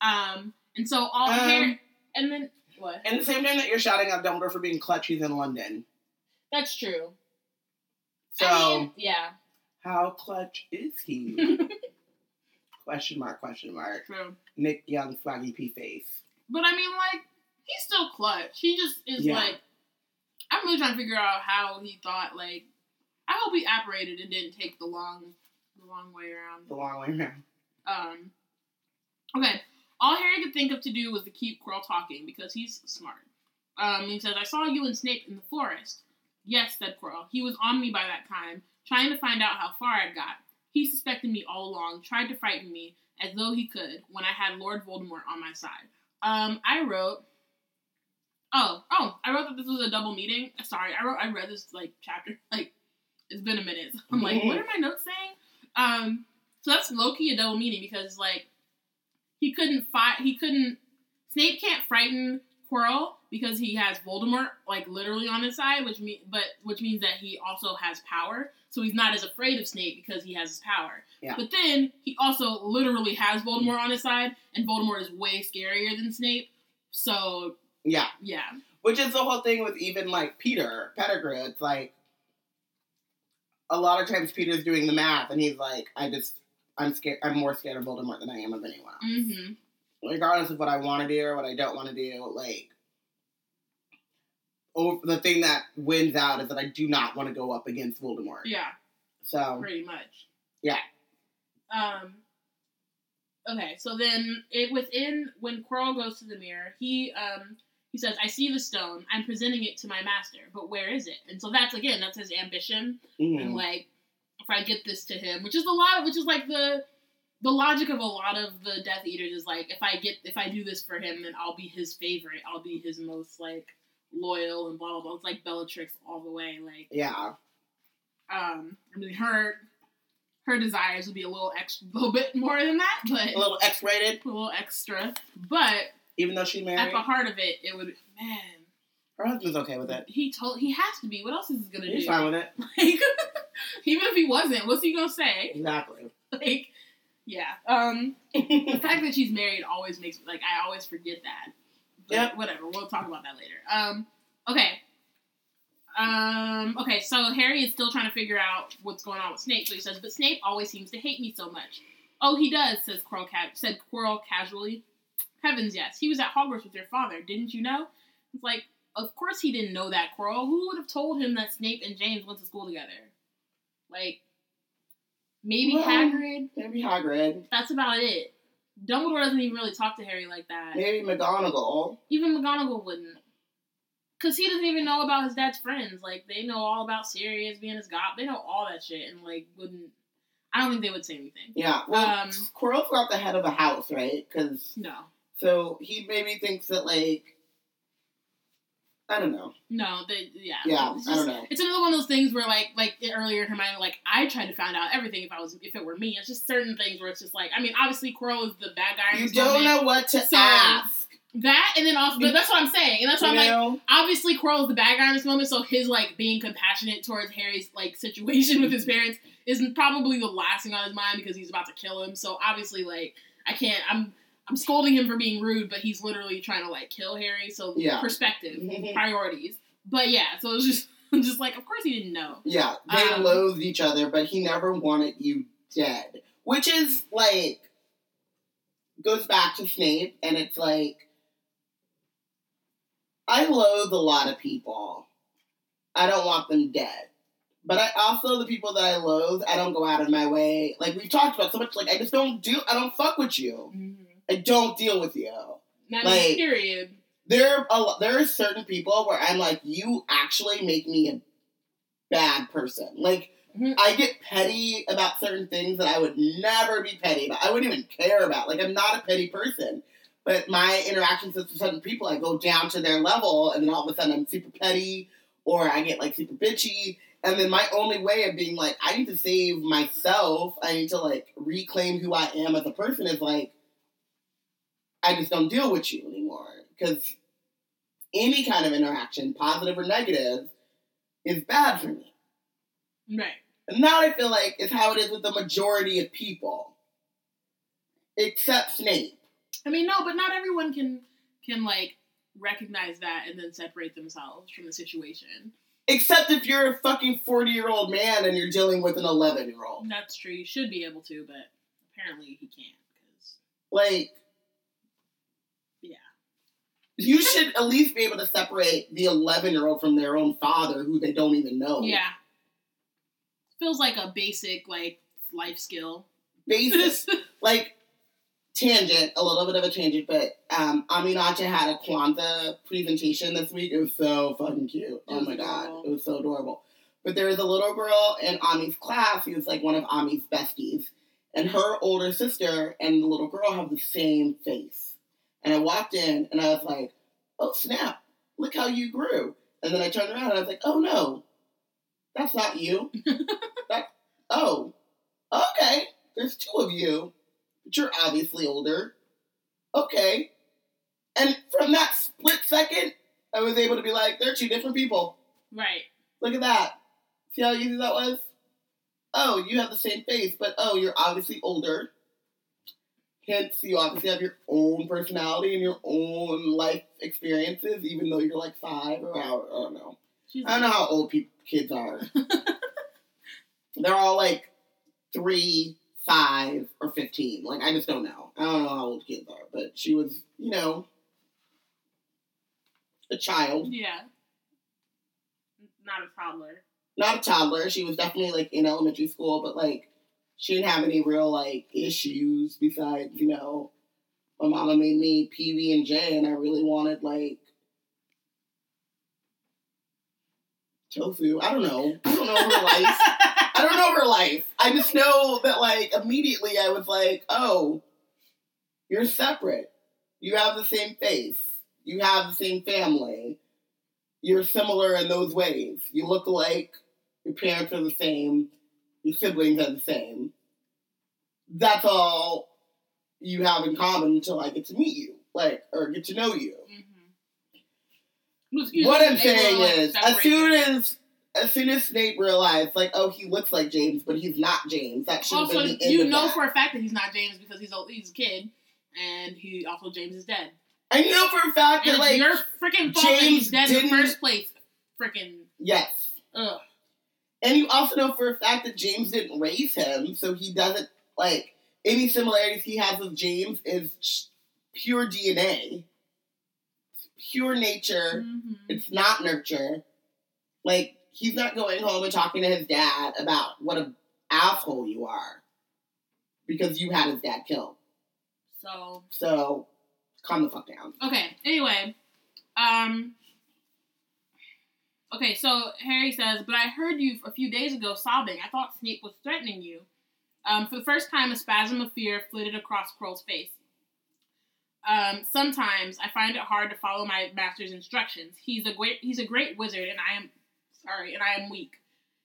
Um, and so all um, Harry, and then, what? And the same time that you're shouting out Dumbledore for being clutch, he's in London. That's true. So. I mean, yeah. How clutch is he? Question mark, question mark. True. Nick Young, swaggy P face. But I mean, like, he's still clutch. He just is yeah. like, I'm really trying to figure out how he thought, like, I hope he operated and didn't take the long, the long way around. The long way around. Um, okay. All Harry could think of to do was to keep Quirrell talking because he's smart. Um, he says, I saw you and Snape in the forest. Yes, said Quirrell. He was on me by that time. Trying to find out how far I'd got. He suspected me all along, tried to frighten me, as though he could, when I had Lord Voldemort on my side. Um, I wrote... Oh, oh, I wrote that this was a double meeting. Sorry, I wrote, I read this, like, chapter. Like, it's been a minute. So I'm mm-hmm. like, what are my notes saying? Um, so that's low-key a double meeting, because, like, he couldn't fight, he couldn't... Snape can't frighten Quirrell, because he has Voldemort, like, literally on his side, which me- but which means that he also has power. So he's not as afraid of Snape because he has his power. Yeah. But then, he also literally has Voldemort on his side, and Voldemort is way scarier than Snape. So, yeah. Yeah. Which is the whole thing with even, like, Peter, Pettigrew. It's like, a lot of times Peter's doing the math, and he's like, I just, I'm scared, I'm more scared of Voldemort than I am of anyone else. Mm-hmm. Regardless of what I want to do or what I don't want to do, like, over, the thing that wins out is that I do not want to go up against Voldemort. Yeah. So. Pretty much. Yeah. Um. Okay, so then it within when Quirrell goes to the mirror, he um he says, "I see the stone. I'm presenting it to my master, but where is it?" And so that's again that's his ambition, mm-hmm. and like if I get this to him, which is a lot, of, which is like the the logic of a lot of the Death Eaters is like if I get if I do this for him, then I'll be his favorite. I'll be his most like. Loyal and blah blah blah. It's like Bellatrix all the way. Like yeah. Um, I mean her her desires would be a little extra, a little bit more than that, but a little X-rated, a little extra. But even though she married, at the heart of it, it would man. Her husband's okay with it. He told he has to be. What else is he gonna He's do? He's fine with it. Like, even if he wasn't, what's he gonna say? Exactly. Like yeah. Um, the fact that she's married always makes like I always forget that. Yep. Whatever, we'll talk about that later. Um, okay. Um, okay, so Harry is still trying to figure out what's going on with Snape, so he says, but Snape always seems to hate me so much. Oh, he does, says Quirrell ca- said Quirrell casually. Heavens, yes. He was at Hogwarts with your father, didn't you know? It's like, of course he didn't know that, Quirrell. Who would have told him that Snape and James went to school together? Like, maybe well, Hagrid? Maybe Hagrid. That's about it. Dumbledore doesn't even really talk to Harry like that. Maybe McGonagall. Even McGonagall wouldn't. Because he doesn't even know about his dad's friends. Like, they know all about Sirius being his god. They know all that shit and, like, wouldn't... I don't think they would say anything. Yeah. Well, um, Quirrell's not the head of a house, right? Because... No. So, he maybe thinks that, like... I don't know. No, they... Yeah. Yeah, just, I don't know. It's another one of those things where, like, like earlier Hermione, like, I tried to find out everything if I was, if it were me. It's just certain things where it's just like, I mean, obviously Quirrell is the bad guy. You don't know what to so ask. That, and then also, but that's what I'm saying. And that's why I'm know? like, obviously Quirrell is the bad guy in this moment, so his, like, being compassionate towards Harry's, like, situation with his parents is probably the last thing on his mind because he's about to kill him. So, obviously, like, I can't, I'm... I'm scolding him for being rude, but he's literally trying to, like, kill Harry, so yeah. perspective, mm-hmm. priorities. But, yeah, so it was just, just like, of course he didn't know. Yeah, they um, loathed each other, but he never wanted you dead. Which is, like, goes back to Snape, and it's like, I loathe a lot of people. I don't want them dead. But I also, the people that I loathe, I don't go out of my way. Like, we've talked about so much, like, I just don't do, I don't fuck with you. Mm-hmm. I don't deal with you. Not like, period. There are, there are certain people where I'm like, you actually make me a bad person. Like, mm-hmm. I get petty about certain things that I would never be petty about. I wouldn't even care about. Like, I'm not a petty person. But my interactions with certain people, I go down to their level, and then all of a sudden I'm super petty, or I get, like, super bitchy. And then my only way of being like, I need to save myself, I need to, like, reclaim who I am as a person is, like, I just don't deal with you anymore. Because any kind of interaction, positive or negative, is bad for me. Right. And that, I feel like, is how it is with the majority of people. Except Snape. I mean, no, but not everyone can, can like, recognize that and then separate themselves from the situation. Except if you're a fucking forty-year-old man and you're dealing with an eleven-year-old. That's true. You should be able to, but apparently he can't. Cause... Like, yeah. You should at least be able to separate the eleven-year-old from their own father, who they don't even know. Yeah. Feels like a basic, like, life skill. Basic. Like, tangent, a little bit of a tangent, but um, Aminata had a Kwanzaa presentation this week. It was so fucking cute. Oh my god. It was so adorable. But there was a little girl in Ami's class who was like one of Ami's besties. And her older sister and the little girl have the same face. And I walked in and I was like, oh snap, look how you grew. And then I turned around and I was like, oh no, that's not you. that, oh, okay, there's two of you. But you're obviously older. Okay. And from that split second, I was able to be like, they're two different people. Right. Look at that. See how easy that was? Oh, you have the same face, but oh, you're obviously older. Hence, you obviously have your own personality and your own life experiences, even though you're like five or however, I don't know. She's I don't like- know how old people, kids are. They're all like three... Five or fifteen. Like, I just don't know. I don't know how old kids are, but she was, you know, a child. Yeah. Not a toddler. Not a toddler. She was definitely, like, in elementary school, but, like, she didn't have any real, like, issues besides, you know, my mama made me P B and J, and I really wanted, like, tofu. I don't know. I don't know her life. I don't know her life. I just know that, like, immediately I was like, oh, you're separate. You have the same face. You have the same family. You're similar in those ways. You look alike. Your parents are the same. Your siblings are the same. That's all you have in common until I get to meet you, like, or get to know you. Mm-hmm. What I'm saying is, as soon as... As soon as Snape realized, like, oh, he looks like James, but he's not James. That should have been the end of that. Also, you know for a fact that he's not James because he's old, he's a kid, and he also James is dead. I know for a fact that, like, your freaking fault that he's dead in the first place. Freaking yes. Ugh. And you also know for a fact that James didn't raise him, so he doesn't like any similarities he has with James is pure D N A, it's pure nature. Mm-hmm. It's not nurture, like. He's not going home and talking to his dad about what an asshole you are because you had his dad killed. So. So, calm the fuck down. Okay, anyway. Um. Okay, so Harry says, but I heard you a few days ago sobbing. I thought Snape was threatening you. Um, for the first time, a spasm of fear flitted across Quirrell's face. Um, sometimes I find it hard to follow my master's instructions. He's a great, he's a great wizard, and I am... Sorry, and I am weak.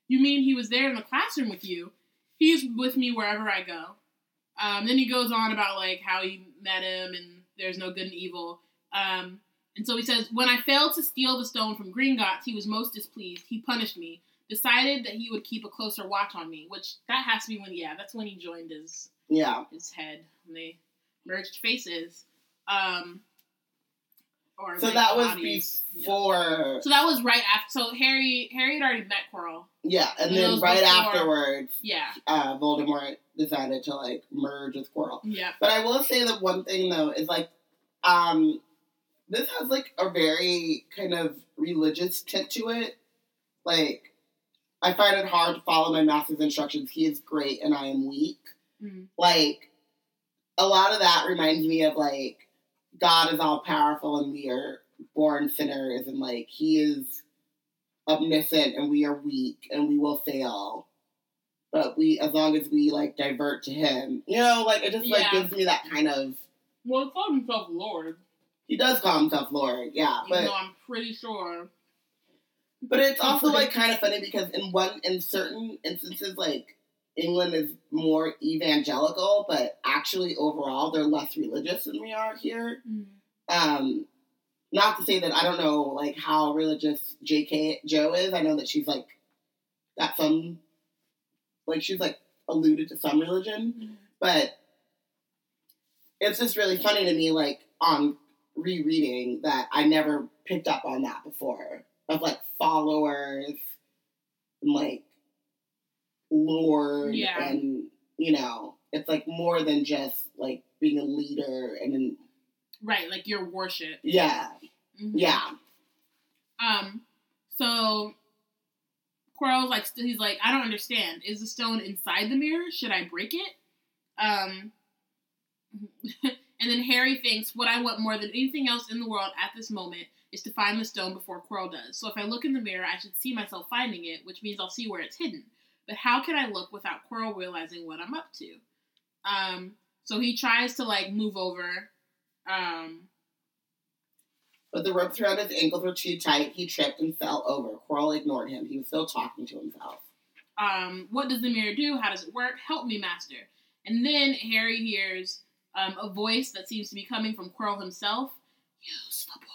You mean he was there in the classroom with you? He's with me wherever I go. Um, then he goes on about, like, how you met him and there's no good and evil. Um, and so he says, when I failed to steal the stone from Gringotts, he was most displeased. He punished me. Decided that he would keep a closer watch on me, which that has to be when, yeah, that's when he joined his, yeah. his head. When they merged faces. Um... Or so like that was bodies. Before... Yeah. So that was right after... So Harry Harry had already met Quirrell. Yeah, and, and then right before, afterwards, yeah. uh, Voldemort decided to, like, merge with Quirrell. Yeah. But I will say that one thing, though, is, like, um, this has, like, a very kind of religious tint to it. Like, I find it hard to follow my master's instructions. He is great and I am weak. Mm-hmm. Like, a lot of that reminds me of, like, God is all-powerful and we are born sinners, and, like, he is omniscient and we are weak and we will fail. But we, as long as we, like, divert to him, you know, like, it just, yeah. like, gives me that kind of... Well, he called himself Lord. He does call himself Lord, yeah. Even but though I'm pretty sure... But it's also, like, kind of funny because in one, in certain instances, like, England is more evangelical, but actually, overall, they're less religious than we are here. Mm-hmm. Um, not to say that I don't know, like, how religious J K Joe is. I know that she's, like, got some, like, she's, like, alluded to some religion. Mm-hmm. But it's just really funny to me, like, on rereading that I never picked up on that before. Of, like, followers and, like, lord yeah. and, you know, it's, like, more than just, like, being a leader and then... Right, like, your worship. Yeah. Mm-hmm. Yeah. Um, so, Quirrell's, like, st- he's like, I don't understand. Is the stone inside the mirror? Should I break it? Um, and then Harry thinks, what I want more than anything else in the world at this moment is to find the stone before Quirrell does. So if I look in the mirror, I should see myself finding it, which means I'll see where it's hidden. But how can I look without Quirrell realizing what I'm up to? Um, so he tries to, like, move over. Um, but the ropes around his ankles were too tight. He tripped and fell over. Quirrell ignored him. He was still talking to himself. Um, what does the mirror do? How does it work? Help me, master. And then Harry hears um, a voice that seems to be coming from Quirrell himself. Use the boy.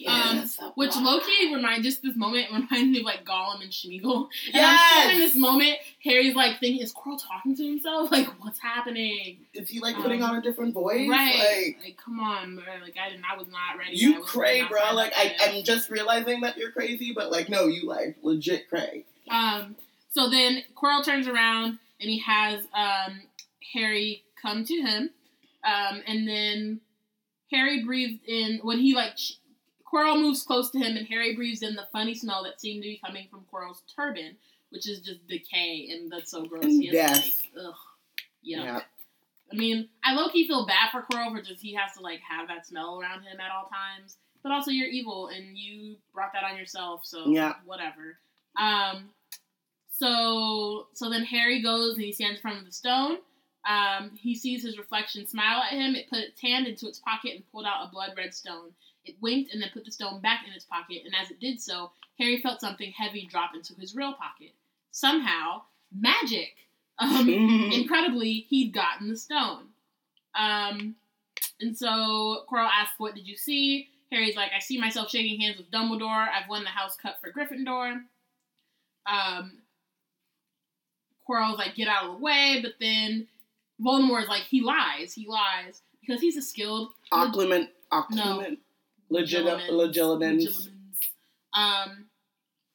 Yes, um, which low-key reminds just this moment reminds me of, like, Gollum and Smeagol. And yes! I'm sure in this moment, Harry's, like, thinking, is Quirrell talking to himself? Like, what's happening? Is he, like, um, putting on a different voice? Right. Like, like come on, bro. Like, I, didn't, I was not ready. You cray, bro. Like, I, I'm just realizing that you're crazy, but, like, no, you, like, legit cray. Um, so then Quirrell turns around, and he has um Harry come to him. Um, and then Harry breathes in, when he, like... Sh- Quirrell moves close to him, and Harry breathes in the funny smell that seemed to be coming from Quirrell's turban, which is just decay, and that's so gross. He has to, like, ugh, yuck. Yeah. I mean, I low-key feel bad for Quirrell for just, he has to, like, have that smell around him at all times, but also you're evil, and you brought that on yourself, so yeah. whatever. Um, so, so then Harry goes, and he stands in front of the stone. Um, he sees his reflection smile at him. It put its hand into its pocket and pulled out a blood-red stone. It winked and then put the stone back in its pocket, and as it did so, Harry felt something heavy drop into his real pocket. Somehow, magic! Um, incredibly, he'd gotten the stone. Um, and so, Quirrell asks, what did you see? Harry's like, I see myself shaking hands with Dumbledore. I've won the House Cup for Gryffindor. Um, Quirrell's like, get out of the way, but then Voldemort's like, he lies, he lies, because he's a skilled... Occlument. Occlument. No. Legil- Legilimens. Legilimens. Um,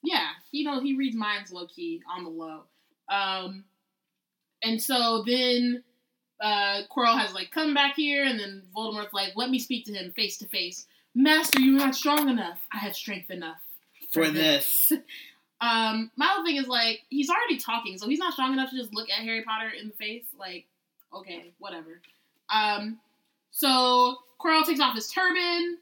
yeah, you know, he reads minds low-key, on the low. Um, and so then uh, Quirrell has, like, come back here, and then Voldemort's like, let me speak to him face-to-face. Master, you're not strong enough. I have strength enough. For, for this. this. um, my whole thing is, like, he's already talking, so he's not strong enough to just look at Harry Potter in the face. Like, okay, whatever. Um, so... Quirrell takes off his turban,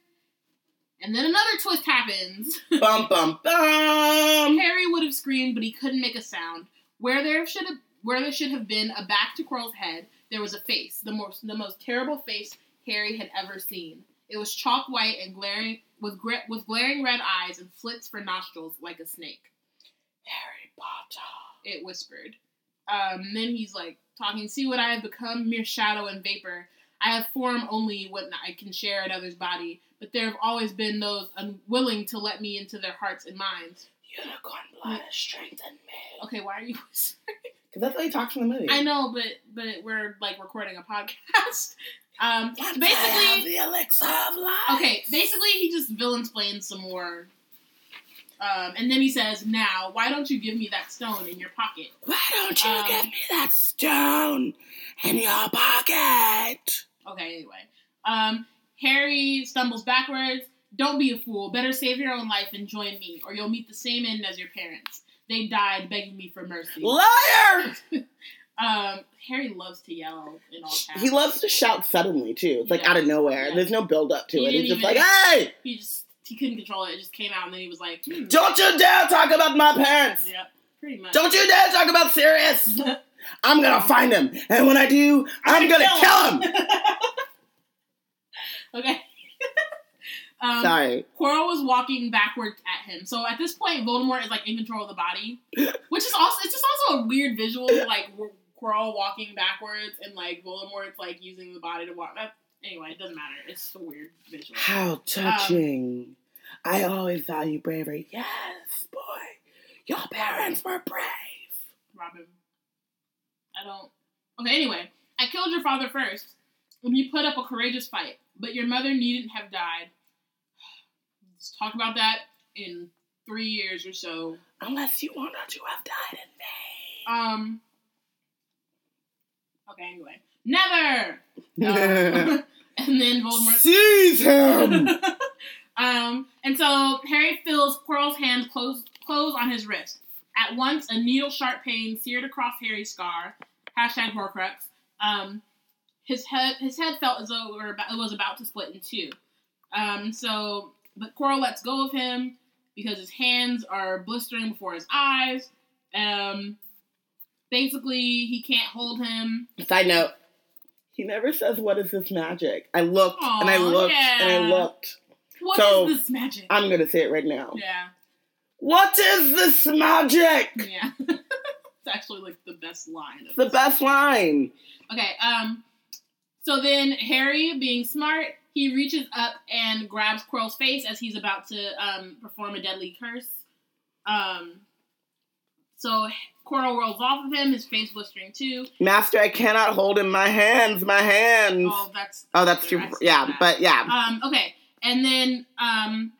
and then another twist happens. Bum, bum, bum! Harry would have screamed, but he couldn't make a sound. Where there should have, where there should have been a back to Quirrell's head, there was a face, the most, the most terrible face Harry had ever seen. It was chalk white and glaring, with, gra- with glaring red eyes and slits for nostrils like a snake. Harry Potter, it whispered. Um, then he's like talking, see what I have become, mere shadow and vapor. I have form only what I can share at others' body, but there have always been those unwilling to let me into their hearts and minds. Unicorn blood has strengthened me. Okay, why are you whispering? Because that's how he talks in the movie. I know, but but we're, like, recording a podcast. Um, basically, I have the elixir of life. Okay, basically he just villain-splains some more. Um, and then he says, now, why don't you give me that stone in your pocket? Why don't you um, give me that stone in your pocket? Okay, anyway. Um, Harry stumbles backwards. Don't be a fool. Better save your own life and join me, or you'll meet the same end as your parents. They died begging me for mercy. Liar! um, Harry loves to yell in all caps. He loves to shout suddenly, too. It's like yeah. out of nowhere. Yeah. There's no build up to he it. He's just even, like, hey! He just, he couldn't control it. It just came out and then he was like, hmm. Don't you dare talk about my parents! Yep, pretty much. Don't you dare talk about Sirius! I'm gonna find him, and when I do, I'm, I'm gonna, gonna kill him! Kill him. Okay. Um, Sorry. Quirrell was walking backward at him. So at this point, Voldemort is like in control of the body, which is also, it's just also a weird visual, like Quirrell walking backwards and like Voldemort's like using the body to walk. That, anyway, it doesn't matter. It's just a weird visual. How touching. Um, I always value bravery. Yes, boy. Your parents were brave. Robin. I don't. Okay, anyway. I killed your father first when you put up a courageous fight, but your mother needn't have died. Let's talk about that in three years or so. Unless you want to have died in vain. Um. Okay, anyway. Never! Um, and then Voldemort... Seize him! um, and so Harry feels Quirrell's hand close, close on his wrist. At once, a needle-sharp pain seared across Harry's scar. Hashtag Horcrux. Um, his head, his head felt as though it, were about, it was about to split in two. Um, so... But Quirrell lets go of him because his hands are blistering before his eyes. Um, basically, he can't hold him. Side note. He never says, what is this magic? I looked, Aww, and I looked, yeah. and I looked. What so, is this magic? I'm going to say it right now. Yeah. What is this magic? Yeah. It's actually, like, the best line. Of the best story. line. Okay, um, so then Harry, being smart... He reaches up and grabs Quirrell's face as he's about to um, perform a deadly curse. Um, so Quirrell rolls off of him, his face blistering too. Master, I cannot hold in my hands, my hands. Oh, that's oh, that's true. Yeah, that. but yeah. Um, okay, and then um,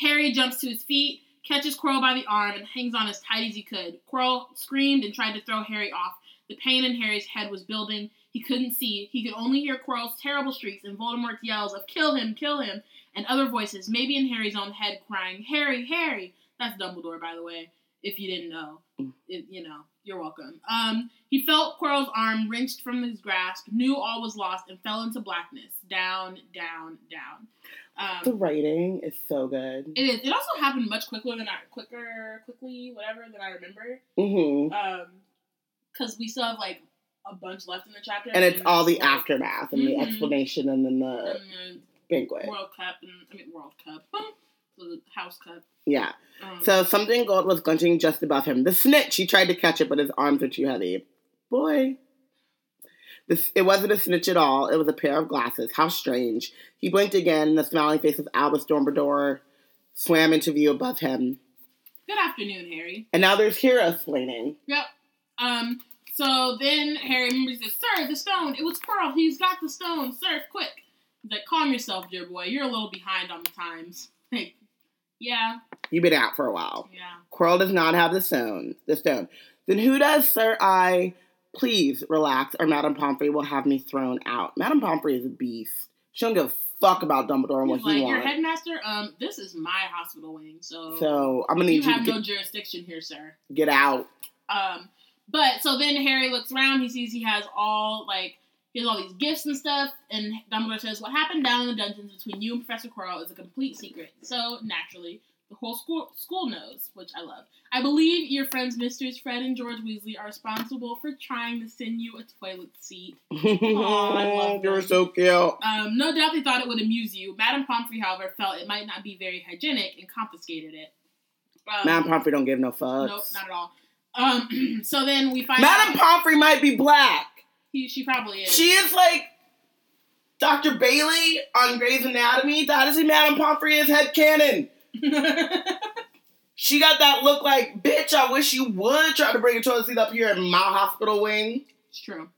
Harry jumps to his feet, catches Quirrell by the arm, and hangs on as tight as he could. Quirrell screamed and tried to throw Harry off. The pain in Harry's head was building. He couldn't see. He could only hear Quirrell's terrible shrieks and Voldemort's yells of "Kill him! Kill him!" and other voices, maybe in Harry's own head, crying, "Harry! Harry!" That's Dumbledore, by the way, if you didn't know. It, you know, you're welcome. Um, he felt Quirrell's arm wrenched from his grasp, knew all was lost, and fell into blackness. Down, down, down. Um, the writing is so good. It is. It also happened much quicker than I, quicker, quickly, whatever, than I remember. Mm-hmm. Um, because we still have, like, a bunch left in the chapter. And, and it's all the like, aftermath and mm-hmm. the explanation and then the and banquet. World Cup. And, I mean, World Cup. The House Cup. Yeah. Um, so something gold was glinting just above him. The snitch. He tried to catch it, but his arms were too heavy. Boy. This, it wasn't a snitch at all. It was a pair of glasses. How strange. He blinked again, and the smiling face of Albus Dumbledore swam into view above him. Good afternoon, Harry. And now there's hero-splaining. Yep. Um... So then Harry remembers this. Sir, the stone. It was Quirrell. He's got the stone. Sir, quick. He's like, calm yourself, dear boy. You're a little behind on the times. Like, yeah. You've been out for a while. Yeah. Quirrell does not have the stone. The stone. Then who does, sir? I. Please relax, or Madame Pomfrey will have me thrown out. Madame Pomfrey is a beast. She don't give a fuck about Dumbledore and what he like, wants. Your headmaster. Um, this is my hospital wing, so. So I'm gonna need you. You have no jurisdiction here, sir. Get out. Um. But, so then Harry looks around, he sees he has all, like, he has all these gifts and stuff, and Dumbledore says, what happened down in the dungeons between you and Professor Quirrell is a complete secret. So, naturally, the whole school, school knows, which I love. I believe your friends Misters Fred and George Weasley are responsible for trying to send you a toilet seat. Aww, I love They were so cute. Um, no doubt they thought it would amuse you. Madame Pomfrey, however, felt it might not be very hygienic and confiscated it. Um, Madame Pomfrey don't give no fucks. Nope, not at all. Um, so then we find Madame out... Pomfrey might be black. He, she probably is. She is like Doctor Bailey on Grey's Anatomy. That is who Madame Pomfrey is, headcanon. She got that look like, bitch, I wish you would try to bring your toilet seat up here in my hospital wing. It's true.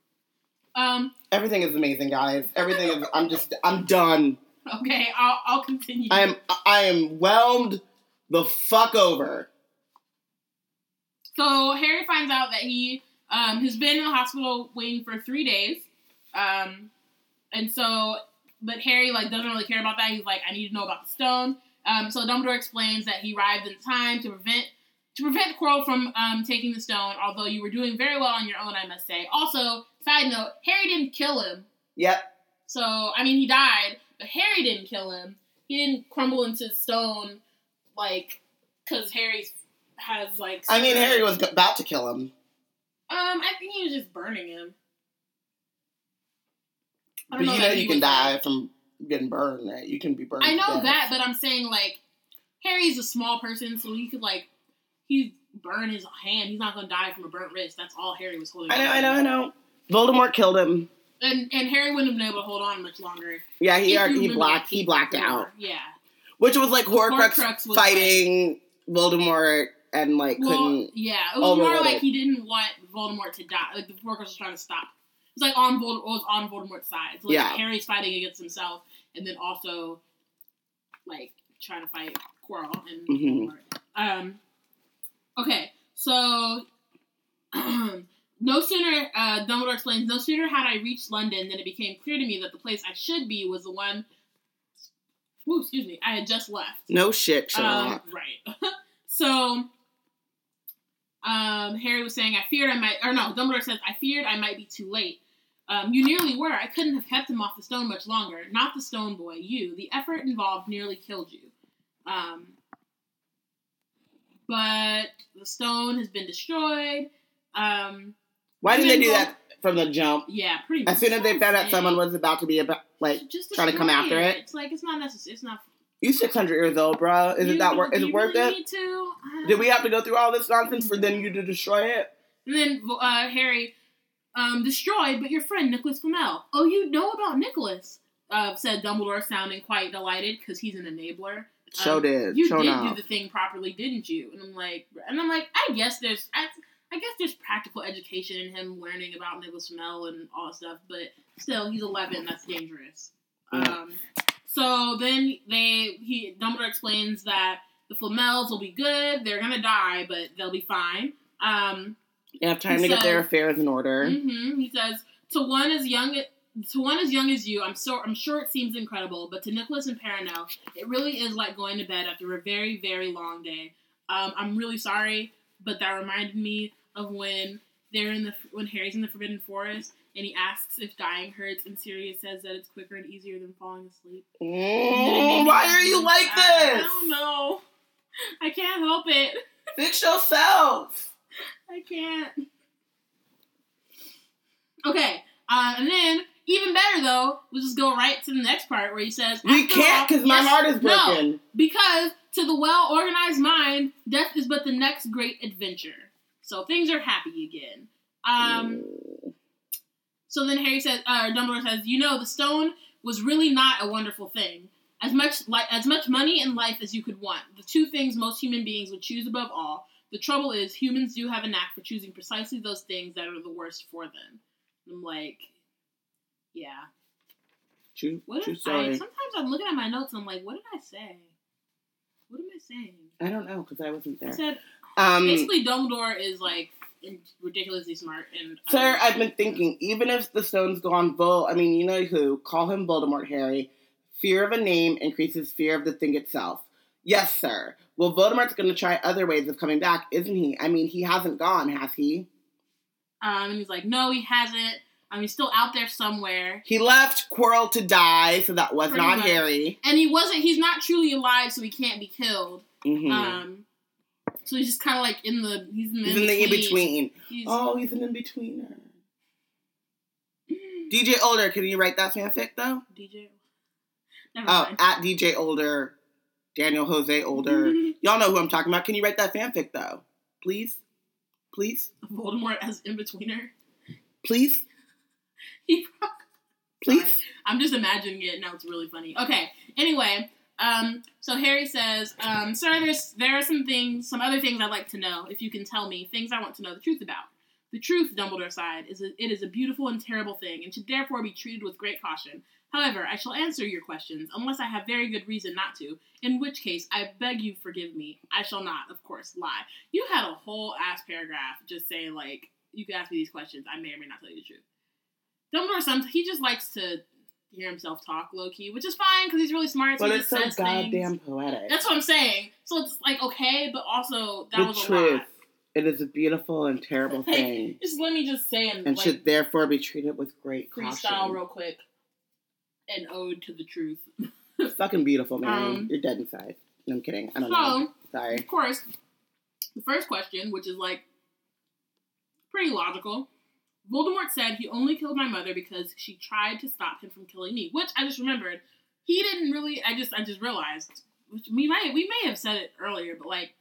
Um, Everything is amazing, guys. Everything is... I'm just... I'm done. Okay, I'll, I'll continue. I am, I am whelmed the fuck over. So Harry finds out that he um, has been in the hospital wing for three days, um, and so, but Harry, like, doesn't really care about that. He's like, I need to know about the stone. Um, so Dumbledore explains that he arrived in time to prevent to prevent Quirrell from um, taking the stone, although you were doing very well on your own, I must say. Also, side note, Harry didn't kill him. Yep. So, I mean, he died, but Harry didn't kill him. He didn't crumble into stone, like, because Harry has, like... I mean, Harry was about to kill him. Um, I think he was just burning him. I don't but know you know you can die like, from getting burned, right? You can be burned. I know that, but I'm saying, like, Harry's a small person, so he could, like, he burn his hand. He's not going to die from a burnt wrist. That's all Harry was holding on. I know, I know, I know. Voldemort killed him. And and Harry wouldn't have been able to hold on much longer. Yeah, he already, he blacked he blacked out. Yeah. Which was like Horcrux, Horcrux was fighting like, Voldemort and like well, couldn't yeah, it was more like it. He didn't want Voldemort to die. Like the Horcrux was trying to stop. It was like on Voldemort, was on Voldemort's side. So like yeah. Harry's fighting against himself and then also like trying to fight Quirrell and mm-hmm. Voldemort. Um Okay, so no sooner, uh, Dumbledore explains, no sooner had I reached London than it became clear to me that the place I should be was the one, ooh, excuse me, I had just left. No shit, Sherlock. Um, right. so, um, Harry was saying, I feared I might, or no, Dumbledore says, I feared I might be too late. Um, you nearly were. I couldn't have kept him off the stone much longer. Not the stone boy, you. The effort involved nearly killed you. Um, but the stone has been destroyed. Um... Why did they do that from the jump? Yeah, pretty much. As soon as they found out someone was about to be, about, like, trying to come after it. It's like, it's not necessary. It's not... You're six hundred years old, bro. Is it that worth it? Do you really need to? Did we have to go through all this nonsense for then you to destroy it? And then, uh, Harry, um, destroyed, but your friend, Nicholas Flamel. Oh, you know about Nicholas, uh, said Dumbledore, sounding quite delighted, because he's an enabler. So um, did. You Show did now. do the thing properly, didn't you? And I'm like, and I'm like, I guess there's... I, I guess there's practical education in him learning about Nicholas Flamel and all that stuff, but still, he's eleven. That's dangerous. Mm. Um, so then they, he, Dumbledore explains that the Flamels will be good. They're gonna die, but they'll be fine. Um, they have time to says, get their affairs in order. Mm-hmm, he says to one as young to one as young as you. I'm so I'm sure it seems incredible, but to Nicholas and Perronel, it really is like going to bed after a very very long day. Um, I'm really sorry. But that reminded me of when they're in the when Harry's in the Forbidden Forest and he asks if dying hurts, and Sirius says that it's quicker and easier than falling asleep. Oh, why are you like I, this? I don't know. I can't help it. Fix yourself. I can't. Okay, uh, and then even better though, we'll just go right to the next part where he says, "We can't because my yes, heart is broken." No, because. To the well-organized mind, death is but the next great adventure. So things are happy again. Um, so then Harry says, uh, Dumbledore says, you know, the stone was really not a wonderful thing. As much li- as much money and life as you could want, the two things most human beings would choose above all. The trouble is, humans do have a knack for choosing precisely those things that are the worst for them. I'm like, yeah. Choose, what choose I, sometimes I'm looking at my notes and I'm like, what did I say? What am I saying? I don't know, because I wasn't there. I said, um, basically, Dumbledore is, like, ridiculously smart. And Sir, I've been thinking, even if the stone's gone Vol... I mean, you know who. Call him Voldemort, Harry. Fear of a name increases fear of the thing itself. Yes, sir. Well, Voldemort's going to try other ways of coming back, isn't he? I mean, he hasn't gone, has he? Um, and he's like, no, he hasn't. Um, he's still out there somewhere. He left Quirrell to die, so that was Pretty not much. Harry. And he wasn't, he's not truly alive, so he can't be killed. Mm-hmm. Um, so he's just kind of like in the, he's in the he's in-between. The in-between. He's, oh, he's an in-betweener. D J Older, can you write that fanfic, though? D J? Never oh, mind. At D J Older, Daniel Jose Older. Y'all know who I'm talking about. Can you write that fanfic, though? Please? Please? Voldemort as in-betweener? Please? He probably, Please? I'm just imagining it. Now it's really funny. Okay. Anyway, um, so Harry says, um, sir, there's, there are some things, some other things I'd like to know, if you can tell me, things I want to know the truth about. The truth, Dumbledore sighed, is a, it is a beautiful and terrible thing, and should therefore be treated with great caution. However, I shall answer your questions, unless I have very good reason not to, in which case, I beg you forgive me. I shall not, of course, lie. You had a whole ass paragraph just saying, like, you can ask me these questions. I may or may not tell you the truth. Dumbledore, sometimes he just likes to hear himself talk low key, which is fine because he's really smart. So but he it's so goddamn things. poetic. That's what I'm saying. So it's like, okay, but also that the was a truth. lot. It is a beautiful and terrible thing. Just let me just say, and, and like, should therefore be treated with great caution. Freestyle real quick. An ode to the truth. It's fucking beautiful, man. Um, You're dead inside. No, I'm kidding. I don't so, know. Sorry. Of course, the first question, which is like pretty logical. Voldemort said he only killed my mother because she tried to stop him from killing me, which I just remembered. He didn't really, I just I just realized, which we might, we may have said it earlier, but like,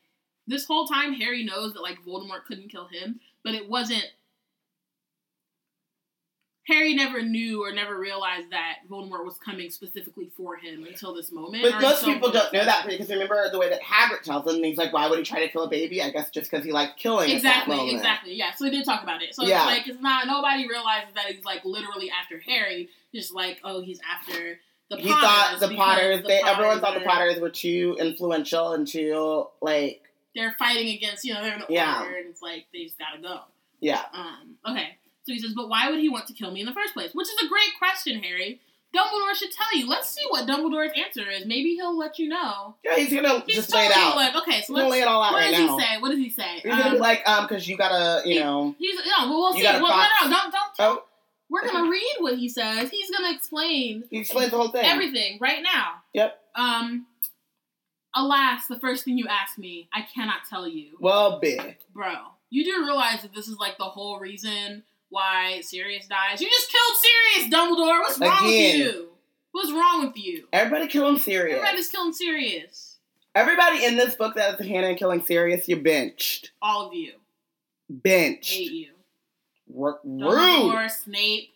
this whole time Harry knows that like Voldemort couldn't kill him, but it wasn't, Harry never knew or never realized that Voldemort was coming specifically for him until this moment. But most people don't know that, because remember the way that Hagrid tells him, he's like, why would he try to kill a baby? I guess just because he liked killing at that moment. Exactly, exactly. Yeah, so he did talk about it. So yeah. It's like, it's not, nobody realizes that he's like literally after Harry, just like, oh, he's after the Potters. He thought the Potters, the they, Potters everyone thought the Potters were too influential and too, like... They're fighting against, you know, they're in the yeah. order, and it's like, they just gotta go. Yeah. Um. Okay. So he says, but why would he want to kill me in the first place? Which is a great question, Harry. Dumbledore should tell you. Let's see what Dumbledore's answer is. Maybe he'll let you know. Yeah, he's gonna he's just lay it out. Like, okay, so he's let's lay it all out right now. What does he say? What does he say? He's um, gonna be like, um, because you gotta, you he, know. He's no, well, we'll see. Well, no, no, don't, don't. Oh. We're gonna read what he says. He's gonna explain. He explains the whole thing. Everything right now. Yep. Um. Alas, the first thing you asked me, I cannot tell you. Well, bitch. Bro, you do realize that this is like the whole reason why Sirius dies. You just killed Sirius, Dumbledore. What's wrong Again. with you? What's wrong with you? Everybody killing Sirius. Everybody's killing Sirius. Everybody in this book that is Hannah killing Sirius, you're benched. All of you. Benched. Hate you. R- Dumbledore, rude. Snape,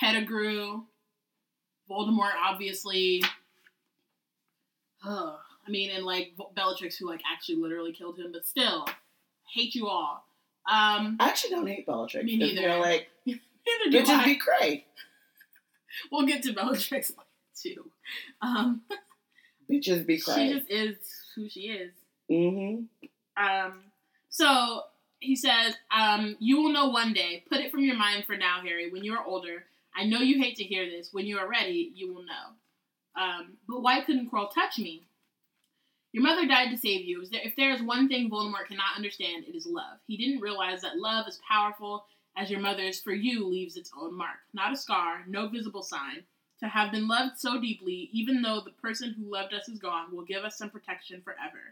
Pettigrew, Voldemort, obviously. Ugh. I mean, and like Bellatrix, who like actually literally killed him, but still, hate you all. Um, I actually don't hate Bellatrix. Me neither. They're like, neither do bitches I. be cray. We'll get to Bellatrix later too. Um, bitches be cray. She just is who she is. Mm-hmm. Um. So he says, um, you will know one day. Put it from your mind for now, Harry. When you are older, I know you hate to hear this. When you are ready, you will know. Um, but why couldn't Quirrell touch me? Your mother died to save you. If there is one thing Voldemort cannot understand, it is love. He didn't realize that love is powerful as your mother's for you leaves its own mark. Not a scar, no visible sign. To have been loved so deeply, even though the person who loved us is gone, will give us some protection forever.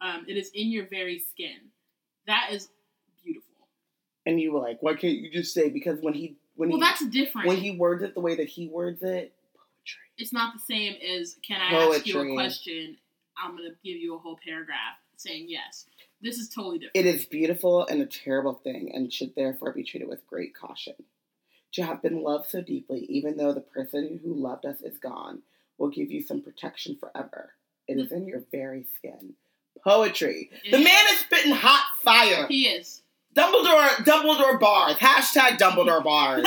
Um, it is in your very skin. That is beautiful. And you were like, why can't you just say, because when he... when well, he, that's different. When he words it the way that he words it, poetry. It's not the same as, can I poetry. ask you a question... I'm going to give you a whole paragraph saying yes. This is totally different. It is beautiful and a terrible thing and should therefore be treated with great caution. To have been loved so deeply, even though the person who loved us is gone, will give you some protection forever. It is in your very skin. Poetry. It the is. man is spitting hot fire. He is. Dumbledore, Dumbledore bars. Hashtag Dumbledore bars.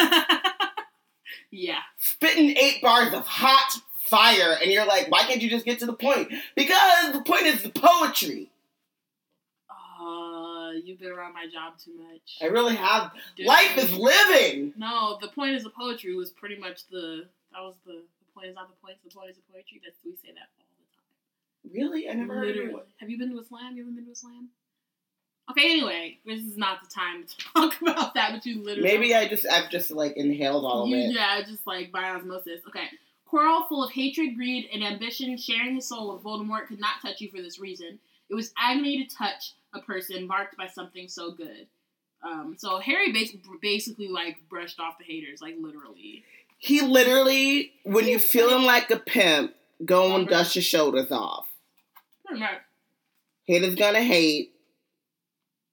Yeah. Spitting eight bars of hot fire, and you're like, why can't you just get to the point? Because the point is the poetry. Uh, you've been around my job too much. I really have. Dude. Life is living. No, the point is the poetry was pretty much the, that was the, the point is not the point, the point is the poetry. That's, we say that all the time. Really? I never Literally. heard anyone. Have you been to a slam? You ever been to a slam? Okay, anyway, this is not the time to talk about that, but you literally. Maybe I just, I've just like inhaled all of you, it. Yeah, just like by osmosis. Okay. Quirrell, full of hatred, greed, and ambition, sharing his soul with Voldemort, could not touch you for this reason. It was agony to touch a person marked by something so good. Um, so Harry bas- basically, like, brushed off the haters, like, literally. He literally, when you're feeling like a pimp, go and dust your shoulders off. Haters gonna hate.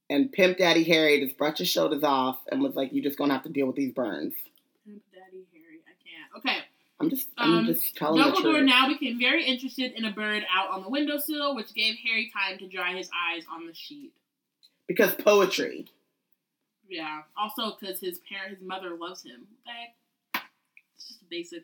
And Pimp Daddy Harry just brushed his shoulders off and was like, you're just gonna have to deal with these burns. Pimp Daddy Harry, I can't. Okay. I'm just, I'm um, just telling Dumbledore the truth. Now became very interested in a bird out on the windowsill, which gave Harry time to dry his eyes on the sheet. Because poetry. Yeah. Also, because his parent, his mother loves him. Okay. It's just a basic,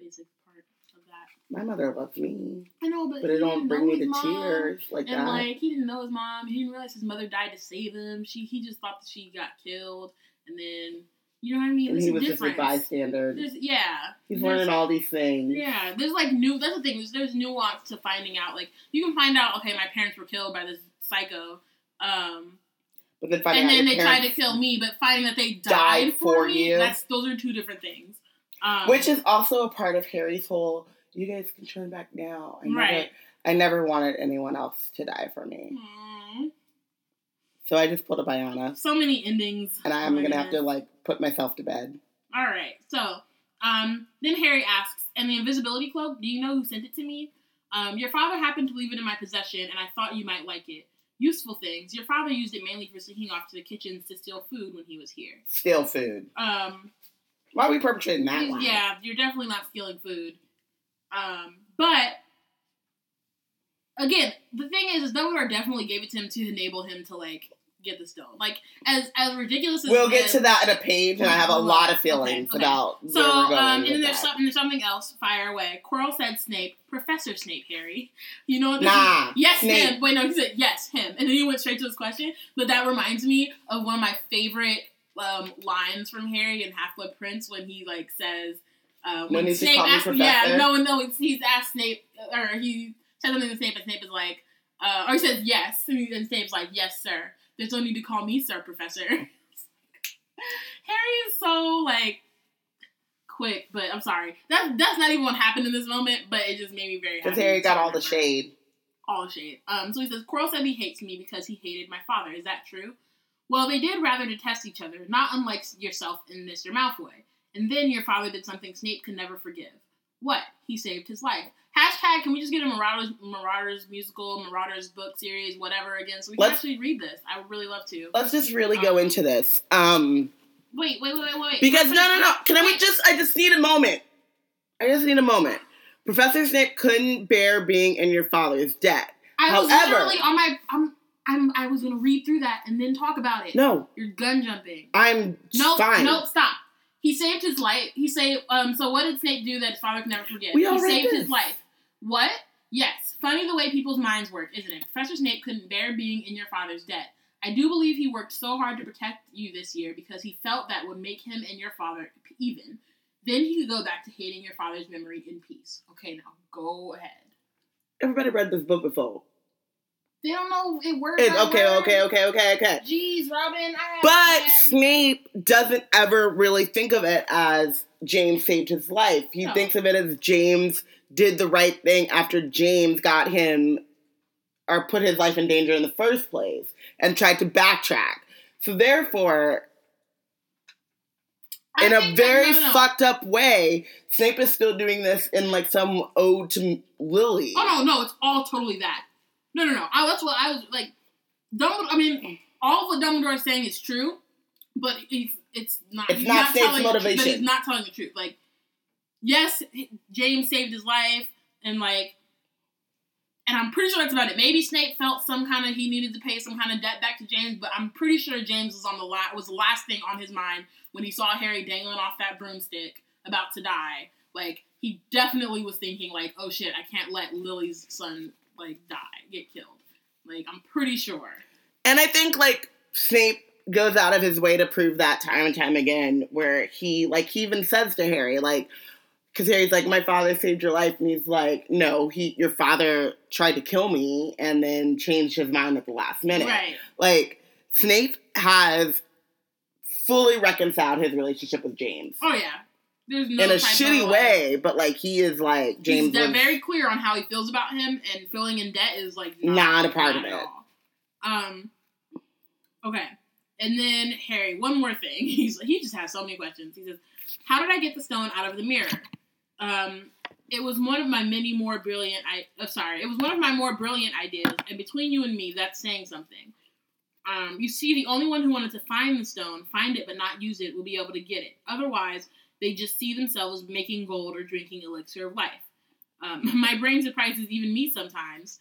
basic part of that. My mother loves me. I know, but, but it don't bring me to tears like and that. And like, he didn't know his mom. He didn't realize his mother died to save him. She, he just thought that she got killed, and then. You know what I mean? And there's he was a just a bystander. There's, yeah. He's there's, learning all these things. Yeah. There's, like, new... That's the thing. There's, there's nuance to finding out. Like, you can find out, okay, my parents were killed by this psycho. Um, but then finding and out then they tried to kill me, but finding that they died, died for, for me, you. That's, those are two different things. Um, Which is also a part of Harry's whole, you guys can turn back now. I never, right. I never wanted anyone else to die for me. Aww. So I just pulled a Bayana. So many endings. And I'm oh going to have to, like, put myself to bed. All right. So, um, then Harry asks, and the invisibility cloak, do you know who sent it to me? Um, your father happened to leave it in my possession, and I thought you might like it. Useful things. Your father used it mainly for sneaking off to the kitchens to steal food when he was here. Steal food. Um. Why are we perpetrating that line? Yeah, you're definitely not stealing food. Um, but... Again, the thing is, is Dumbledore definitely gave it to him to enable him to, like, get the stone. Like, as as ridiculous as... We'll get as, to that in a page, and I have a lot of feelings okay, okay. about so, where we're going um, and then there's something, there's something else. Fire away. Quirrell said Snape. Professor Snape, Harry. You know what this nah, is? Yes, Snape. him. Wait, no, he said, yes, him. And then he went straight to his question. But that reminds me of one of my favorite um, lines from Harry in Half-Blood Prince when he, like, says... Uh, when, when Snape asked... Yeah, no, no, it's, he's asked Snape... Or he... said something to Snape, and Snape is like, uh, or he says yes, and, he, and Snape's like, yes, sir. There's no need to call me sir, professor. Harry is so, like, quick, but I'm sorry. That, that's not even what happened in this moment, but it just made me very happy. Because Harry got all the shade. All the shade. Um, so he says, Quirrell said he hates me because he hated my father. Is that true? Well, they did rather detest each other, not unlike yourself and Mister Malfoy. And then your father did something Snape could never forgive. What? He saved his life. Hashtag, can we just get a Marauders, Marauders musical, Marauders book series, whatever again, so we can let's, actually read this. I would really love to. Let's just really um, go into this. Um, wait, wait, wait, wait, wait. Because, no, no, no. Can wait. I just, I just need a moment. I just need a moment. Professor Snape couldn't bear being in your father's debt. I However, was literally on my, I'm, I'm, I was going to read through that and then talk about it. No. You're gun jumping. I'm nope, fine. Nope, stop. He saved his life. He saved, um, so what did Snape do that his father could never forgive? We all he read saved this. his life. What? Yes. Funny the way people's minds work, isn't it? Professor Snape couldn't bear being in your father's debt. I do believe he worked so hard to protect you this year because he felt that would make him and your father even. Then he could go back to hating your father's memory in peace. Okay, now go ahead. Everybody read this book before. They don't know it works. It's okay, word. okay, okay, okay, okay. Jeez, Robin. I but had... Snape doesn't ever really think of it as James saved his life. He no. thinks of it as James did the right thing after James got him or put his life in danger in the first place and tried to backtrack. So therefore, I in a very no, no. fucked up way, Snape is still doing this in like some ode to Lily. Oh, no, no, it's all totally that. No, no, no. I, that's what I was, like, Dumbledore, I mean, all of what Dumbledore is saying is true, but it's, it's not. It's he's not, not Snape's motivation. The, but he's not telling the truth. Like, yes, James saved his life, and, like, and I'm pretty sure that's about it. Maybe Snape felt some kind of, he needed to pay some kind of debt back to James, but I'm pretty sure James was on the la- was the last thing on his mind when he saw Harry dangling off that broomstick about to die. Like, he definitely was thinking, like, oh, shit, I can't let Lily's son... like, die, get killed. Like, I'm pretty sure. And I think, like, Snape goes out of his way to prove that time and time again, where he, like, he even says to Harry, like, because Harry's like, my father saved your life, and he's like, no, he, your father tried to kill me, and then changed his mind at the last minute. Right. Like, Snape has fully reconciled his relationship with James. Oh, yeah. There's no in a shitty way, but, like, he is, like, James... He's very clear on how he feels about him, and feeling in debt is, like, not, not a part of it. All. Um, okay. And then, Harry, one more thing. He's He just has so many questions. He says, how did I get the stone out of the mirror? Um, it was one of my many more brilliant... I- oh, sorry. It was one of my more brilliant ideas, and between you and me, that's saying something. Um, you see, the only one who wanted to find the stone, find it but not use it, will be able to get it. Otherwise... they just see themselves making gold or drinking elixir of life. Um, my brain surprises even me sometimes.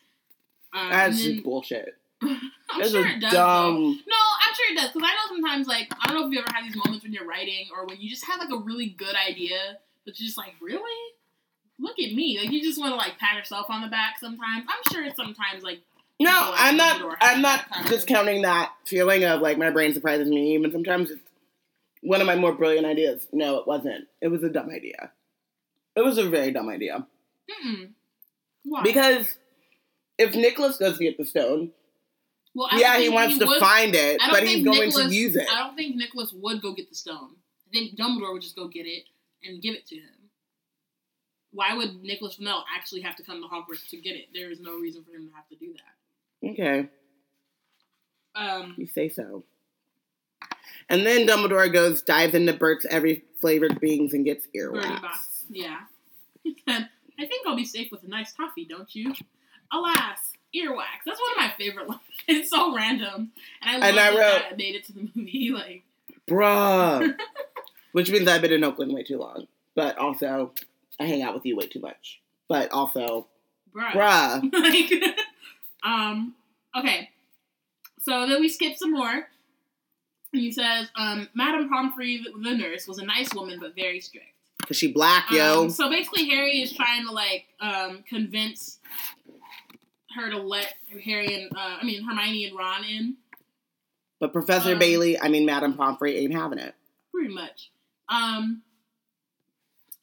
Um, That's then, bullshit. I'm That's sure it does. Dumb... No, I'm sure it does. Because I know sometimes, like, I don't know if you ever had these moments when you're writing or when you just have, like, a really good idea, but you're just like, really? Look at me. Like, you just want to, like, pat yourself on the back sometimes. I'm sure it's sometimes, like... No, people, like, I'm not I'm not discounting that feeling of, like, my brain surprises me, but sometimes it's one of my more brilliant ideas. No, it wasn't. It was a dumb idea. It was a very dumb idea. Mm-mm. Why? Because if Nicholas does get the stone, well, yeah, he wants he to would, find it, but he's going Nicholas, to use it. I don't think Nicholas would go get the stone. I think Dumbledore would just go get it and give it to him. Why would Nicholas Flamel actually have to come to Hogwarts to get it? There is no reason for him to have to do that. Okay. Um, you say so. And then Dumbledore goes, dives into Bert's every flavored beans and gets earwax. Box. Yeah. I think I'll be safe with a nice toffee, don't you? Alas, earwax. That's one of my favorite ones. It's so random. And I love and I wrote, that it made it to the movie. Like, bruh. Which means I've been in Oakland way too long. But also, I hang out with you way too much. But also, bruh. bruh. Like, um, okay. So then we skip some more. He says, um, Madame Pomfrey, the nurse, was a nice woman, but very strict. Because she black, yo. Um, so basically, Harry is trying to, like, um, convince her to let Harry and, uh, I mean, Hermione and Ron in. But Professor um, Bailey, I mean, Madame Pomfrey ain't having it. Pretty much. Um,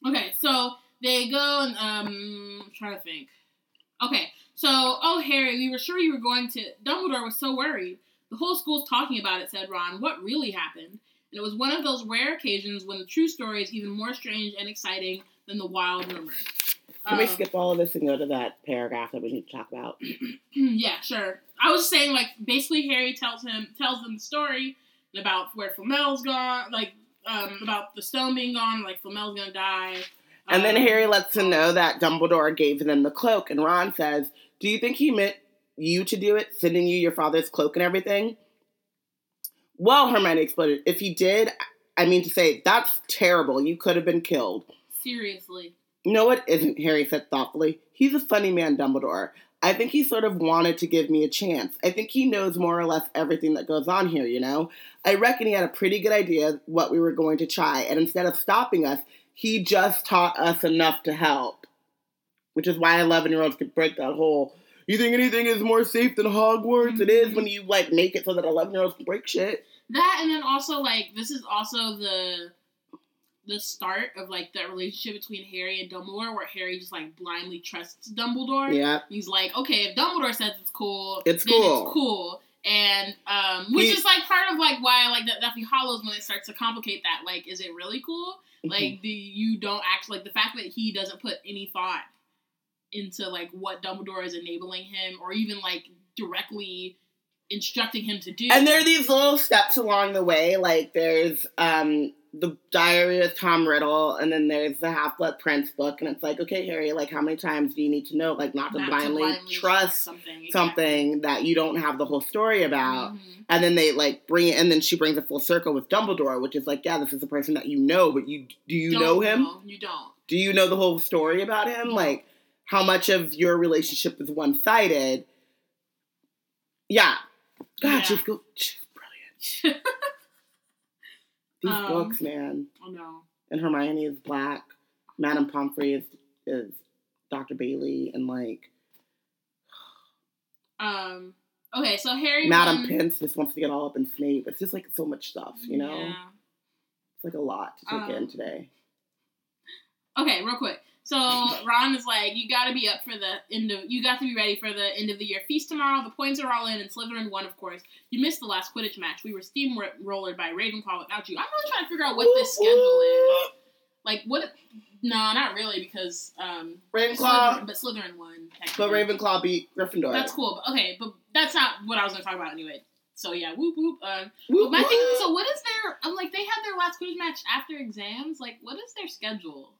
okay, so they go and, um, I'm trying to think. Okay, so, oh, Harry, we were sure you were going to, Dumbledore was so worried. The whole school's talking about it, said Ron. What really happened? And it was one of those rare occasions when the true story is even more strange and exciting than the wild rumor. Can um, we skip all of this and go to that paragraph that we need to talk about? Yeah, sure. I was saying, like, basically Harry tells him, tells them the story about where Flamel's gone, like, um, about the stone being gone, like, Flamel's gonna die. And um, then Harry lets him know that Dumbledore gave them the cloak, and Ron says, do you think he meant you to do it, sending you your father's cloak and everything? Well, Hermione exploded. If he did, I mean to say, that's terrible. You could have been killed. Seriously. No, it isn't, Harry said thoughtfully. He's a funny man, Dumbledore. I think he sort of wanted to give me a chance. I think he knows more or less everything that goes on here, you know? I reckon he had a pretty good idea what we were going to try, and instead of stopping us, he just taught us enough to help. Which is why eleven-year-olds could break that whole... You think anything is more safe than Hogwarts? Mm-hmm. It is when you, like, make it so that eleven-year-olds can break shit. That, and then also, like, this is also the the start of, like, that relationship between Harry and Dumbledore, where Harry just, like, blindly trusts Dumbledore. Yeah. He's like, okay, if Dumbledore says it's cool, it's then cool. It's cool. And, um, which he, is, like, part of, like, why, like, that Deathly Hollows, when it starts to complicate that, like, is it really cool? Mm-hmm. Like, the, you don't actually, like, the fact that he doesn't put any thought into, like, what Dumbledore is enabling him, or even, like, directly instructing him to do. And there are these little steps along the way, like, there's, um, the Diary of Tom Riddle, and then there's the Half-Blood Prince book, and it's like, okay, Harry, like, how many times do you need to know, like, not to, not blindly, to blindly trust something, exactly. something that you don't have the whole story about, mm-hmm. and then they, like, bring it, and then she brings a full circle with Dumbledore, which is like, yeah, this is a person that you know, but you, do you don't know him? Know. You don't. Do you know the whole story about him? No. Like, how much of your relationship is one-sided. Yeah. God, yeah. she's, go- she's brilliant. These um, books, man. Oh, no. And Hermione is black. Madame Pomfrey is, is Doctor Bailey. And, like... um. Okay, so Harry... Madame won- Pence just wants to get all up in Snape. It's just, like, so much stuff, you know? Yeah. It's, like, a lot to take um, in today. Okay, real quick. So Ron is like, you gotta be up for the end of, you got to be ready for the end of the year feast tomorrow. The points are all in, and Slytherin won, of course. You missed the last Quidditch match. We were steamrollered by Ravenclaw without you. I'm really trying to figure out what this schedule is. Like, what? No, not really, because um, Ravenclaw, Slytherin, but Slytherin won. But Ravenclaw beat Gryffindor. That's cool. But, okay, but that's not what I was gonna talk about anyway. So yeah, whoop whoop. Uh, whoop my whoop. Thing, so what is their? I'm like, they had their last Quidditch match after exams. Like, what is their schedule?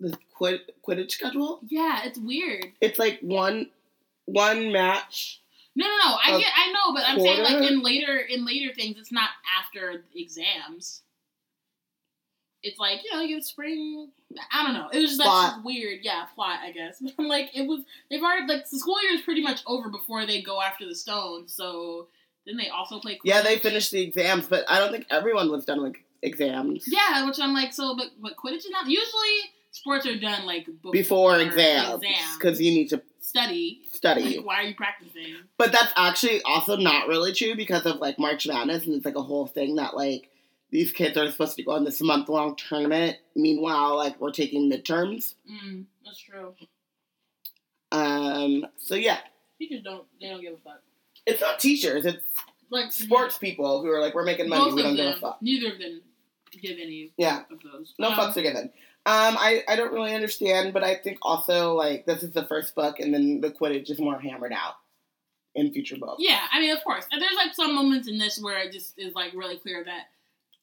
The Quid, Quidditch schedule? Yeah, it's weird. It's like one, one match. No, no, no. I get, I know, but I'm quarter? saying like in later, in later things, it's not after exams. It's like, you know, you get spring. I don't know. It was just plot. like weird. Yeah, plot. I guess. But I'm like, it was. They've already like the school year is pretty much over before they go after the stone. So then they also play Quidditch. Yeah, they finished the exams, but I don't think everyone was done with exams. Yeah, which I'm like, so, but but Quidditch is not usually. Sports are done, like, before, before exams, because you need to Study. Study. Like, why are you practicing? But that's actually also not really true because of, like, March Madness, and it's, like, a whole thing that, like, these kids are supposed to go on this month-long tournament. Meanwhile, like, we're taking midterms. Mm, that's true. Um, so, yeah. Teachers don't, they don't give a fuck. It's not teachers. It's like sports yeah. people who are like, we're making money. Both we don't them, give a fuck. Neither of them give any yeah. of those. No um, fucks are given. Um, I, I don't really understand, but I think also, like, this is the first book, and then the Quidditch is more hammered out in future books. Yeah, I mean, of course. And there's, like, some moments in this where it just is, like, really clear that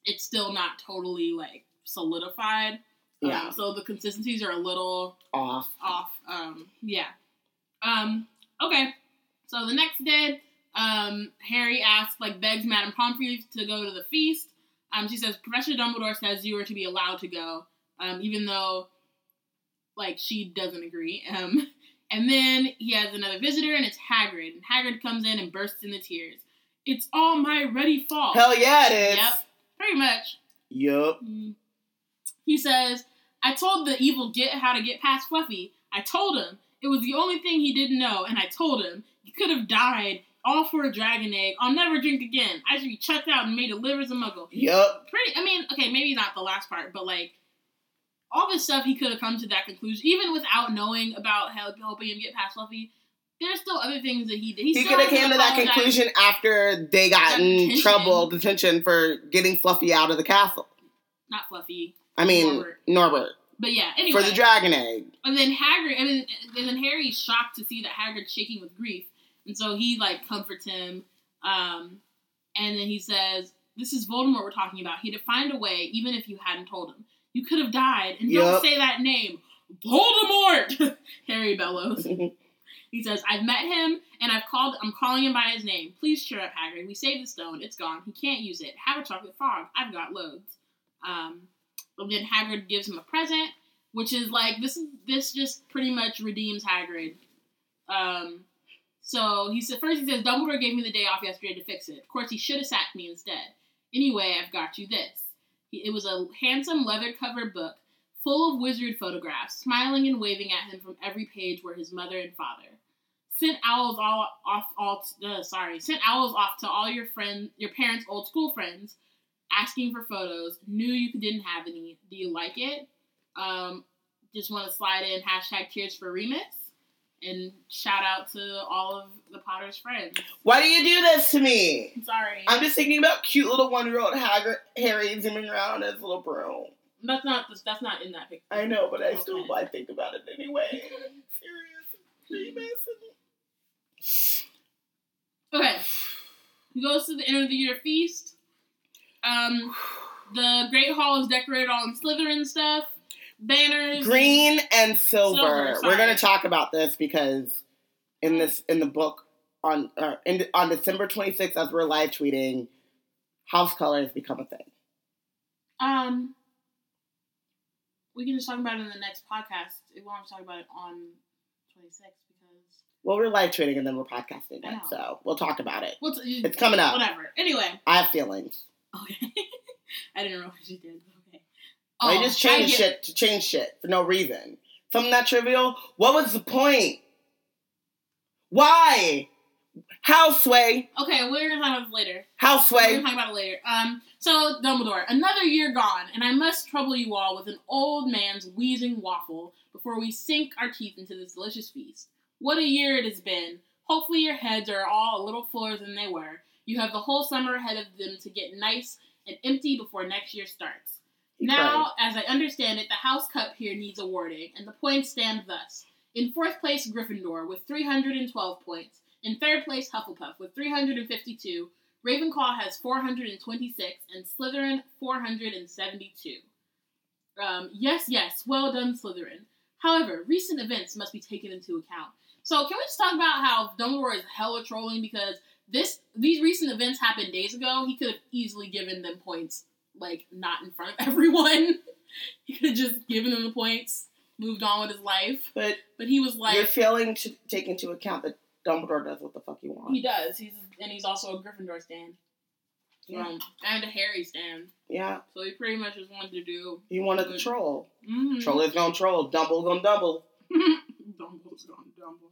it's still not totally, like, solidified. Yeah. Um, so the consistencies are a little... Off. Off. Um, yeah. Um, okay. So the next day, um, Harry asks, like, begs Madame Pomfrey to go to the feast. Um, she says, Professor Dumbledore says you are to be allowed to go. Um, even though, like, she doesn't agree. Um, and then he has another visitor, and it's Hagrid. And Hagrid comes in and bursts into tears. It's all my ready fault. Hell yeah, it is. Yep. Pretty much. Yup. Mm. He says, I told the evil git how to get past Fluffy. I told him. It was the only thing he didn't know, and I told him. You could have died, all for a dragon egg. I'll never drink again. I should be chucked out and made to live as a muggle. Yup. Pretty, I mean, okay, maybe not the last part, but, like, all this stuff, he could have come to that conclusion, even without knowing about helping him get past Fluffy. There's still other things that he did. He, he could have came to that conclusion after they got in trouble, detention for getting Fluffy out of the castle. Not Fluffy. I mean, Norbert. Norbert. But yeah, anyway. For the dragon egg. And then Hagrid, and then, and then Harry's shocked to see that Hagrid's shaking with grief. And so he, like, comforts him. Um, and then he says, this is Voldemort we're talking about. He'd have found a way, even if you hadn't told him. You could have died, and yep. don't say that name. Voldemort! Harry bellows. He says, I've met him, and I've called, I'm calling him by his name. Please cheer up, Hagrid. We saved the stone. It's gone. He can't use it. Have a chocolate fog. I've got loads. Um, and then Hagrid gives him a present, which is like, this this just pretty much redeems Hagrid. Um, so, he said, first he says, Dumbledore gave me the day off yesterday to fix it. Of course, he should have sacked me instead. Anyway, I've got you this. It was a handsome leather-covered book full of wizard photographs, smiling and waving at him from every page were his mother and father. Sent owls all off. All uh, sorry, sent owls off to all your friends, your parents' old school friends, asking for photos. Knew you didn't have any. Do you like it? Um, just want to slide in hashtag Tears for Remus and shout out to all of the Potter's friends. Why do you do this to me? I'm sorry. I'm just thinking about cute little one-year-old Hagrid, Harry zooming around his little broom. That's not that's not in that picture. I know, but I okay. still I think about it anyway. Sirius, Remus. Okay. He goes to the end of the year feast. Um, the Great Hall is decorated all in Slytherin stuff. Banners. Green and silver. silver We're going to talk about this because... In this, in the book, on uh, in, on December twenty-sixth, as we're live tweeting, house colors become a thing. Um, we can just talk about it in the next podcast. We won't have to talk about it on twenty-sixth because... Well, we're live tweeting and then we're podcasting it, so we'll talk about it. We'll t- it's coming up. Whatever. Anyway. I have feelings. Okay. I didn't realize you did. Okay. Oh, I just changed shit it. to change shit for no reason. Something that trivial? What was the point? Why? How, Sway? Okay, we're going to talk about this later. How, Sway? We're going to talk about it later. Um, so, Dumbledore, another year gone, and I must trouble you all with an old man's wheezing waffle before we sink our teeth into this delicious feast. What a year it has been. Hopefully your heads are all a little fuller than they were. You have the whole summer ahead of them to get nice and empty before next year starts. He now, cried. As I understand it, the house cup here needs awarding, and the points stand thus. In fourth place, Gryffindor, with three hundred twelve points. In third place, Hufflepuff, with three hundred fifty-two. Ravenclaw has four hundred twenty-six, and Slytherin, four hundred seventy-two. Um, yes, yes, well done, Slytherin. However, recent events must be taken into account. So, can we just talk about how Dumbledore is hella trolling, because this these recent events happened days ago. He could have easily given them points, like, not in front of everyone. He could have just given them the points. Moved on with his life. But but he was like... You're failing to take into account that Dumbledore does what the fuck he wants. He does. He's And he's also a Gryffindor stan. Yeah. Um, and a Harry stan. Yeah. So he pretty much just wanted to do... He wanted to troll. Mm-hmm. Troll is gonna troll. Dumble gonna dumble. Dumble's gonna dumble.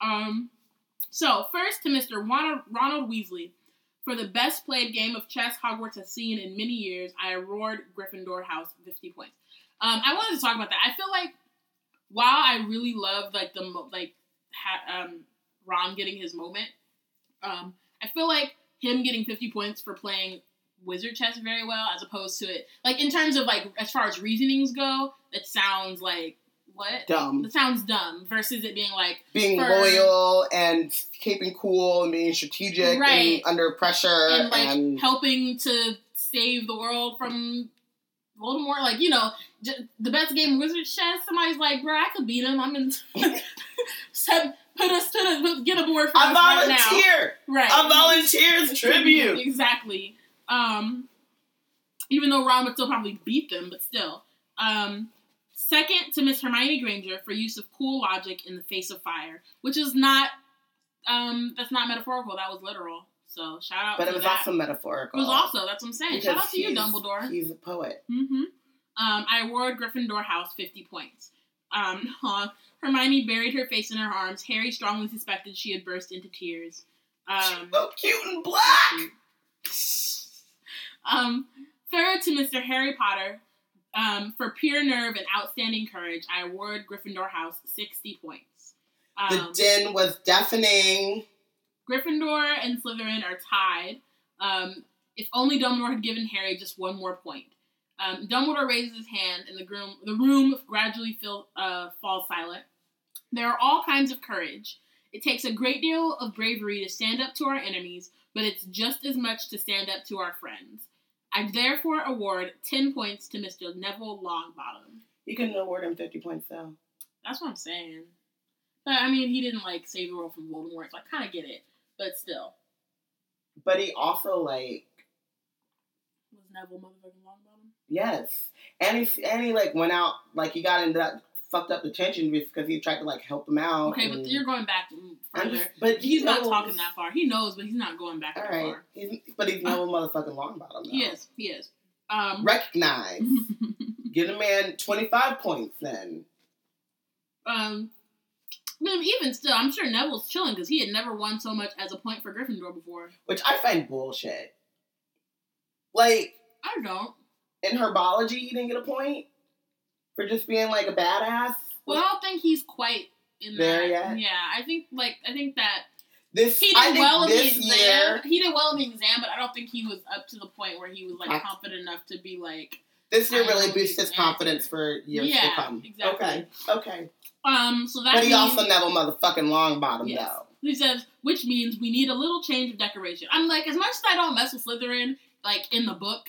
Um, so, first to Mister Ronald Weasley. For the best played game of chess Hogwarts has seen in many years, I award Gryffindor House fifty points. Um, I wanted to talk about that. I feel like while I really love like the like ha- um, Ron getting his moment, um, I feel like him getting fifty points for playing wizard chess very well, as opposed to it like in terms of like as far as reasonings go, it sounds like what dumb. It sounds dumb versus it being like being firm, loyal and keeping cool and being strategic right. and under pressure and like and... helping to save the world from Voldemort. Like you know, j- the best game wizard chess. Somebody's like, bro, I could beat him. I'm in. Said, Put us to the get a board for I us volunteer. Right now. Right. I volunteer as tribute. Exactly. Um, even though Ron would still probably beat them, but still. Um, second to Miss Hermione Granger for use of cool logic in the face of fire, which is not, um, that's not metaphorical. That was literal. So shout out but to that. But it was that. also metaphorical. It was also, that's what I'm saying. Shout out to you, Dumbledore. He's a poet. Mm-hmm. Um, I award Gryffindor House fifty points. Um, huh. Hermione buried her face in her arms. Harry strongly suspected she had burst into tears. Um, She's so cute and black! Um, third to Mister Harry Potter, um, for pure nerve and outstanding courage, I award Gryffindor House sixty points. Um, the din was deafening. Gryffindor and Slytherin are tied. Um, if only Dumbledore had given Harry just one more point. Um, Dumbledore raises his hand, and the groom, the room gradually fill, uh, falls silent. There are all kinds of courage. It takes a great deal of bravery to stand up to our enemies, but it's just as much to stand up to our friends. I therefore award ten points to Mister Neville Longbottom. You couldn't award him fifty points, though. That's what I'm saying. But, I mean, he didn't, like, save the world from Voldemort, so I kind of get it, but still. But he also, like... Was Neville motherfucking Longbottom? Yes. And he, and he, like, went out, like, he got into that... fucked up the tension because he tried to like help him out. Okay, but you're going back further. Just, but he's knows. Not talking that far. He knows, but he's not going back that right. far. He's, but he's no uh, motherfucking Longbottom. Now. He is. He is. Um, Recognize. Give a man twenty-five points then. Um, even still, I'm sure Neville's chilling because he had never won so much as a point for Gryffindor before, which I find bullshit. Like I don't. In herbology, you didn't get a point. For just being, like, a badass? Well, I don't think he's quite in there that. yet. Yeah, I think, like, I think that this, he did I well in the exam. Year, he did well in the exam, but I don't think he was up to the point where he was, like, I, confident enough to be, like... This year really boosts his confidence for years yeah, to come. exactly. Okay, okay. Um, so that But he means, also never motherfucking Longbottom, yes. though. He says, which means we need a little change of decoration. I'm like, as much as I don't mess with Slytherin, like, in the book,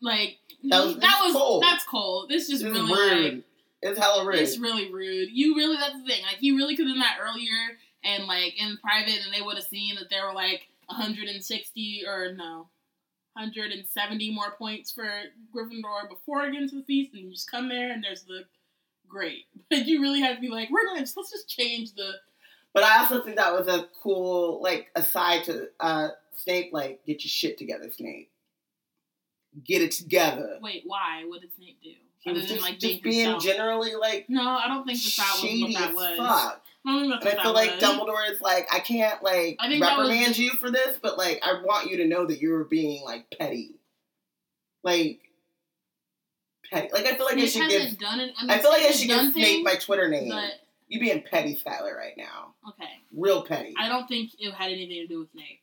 like... That was, that was cold. That's cold. This is really rude. Like, it's hella rude. It's really rude. You really, that's the thing. Like, you really could have done that earlier and, like, in private, and they would have seen that there were, like, one hundred sixty or no, one hundred seventy more points for Gryffindor before it gets to the feast, and you just come there and there's the great. But you really have to be like, we're going to, let's just change the. But I also think that was a cool, like, aside to uh, Snape, like, get your shit together, Snape. Get it together. Wait, why? What did Snape do? He was just, than, like, just being himself? Generally, like... No, I don't think that that was what that was. Fuck. I don't think that's and what I feel like was. Dumbledore is like, I can't, like, I reprimand was... you for this, but, like, I want you to know that you're being, like, petty. Like, petty. Like, I feel like Snape I should hasn't give... Done an, I, mean, I feel like I should give Snape things, my Twitter name. But... You being petty, Skylar, right now. Okay. Real petty. I don't think it had anything to do with Snape.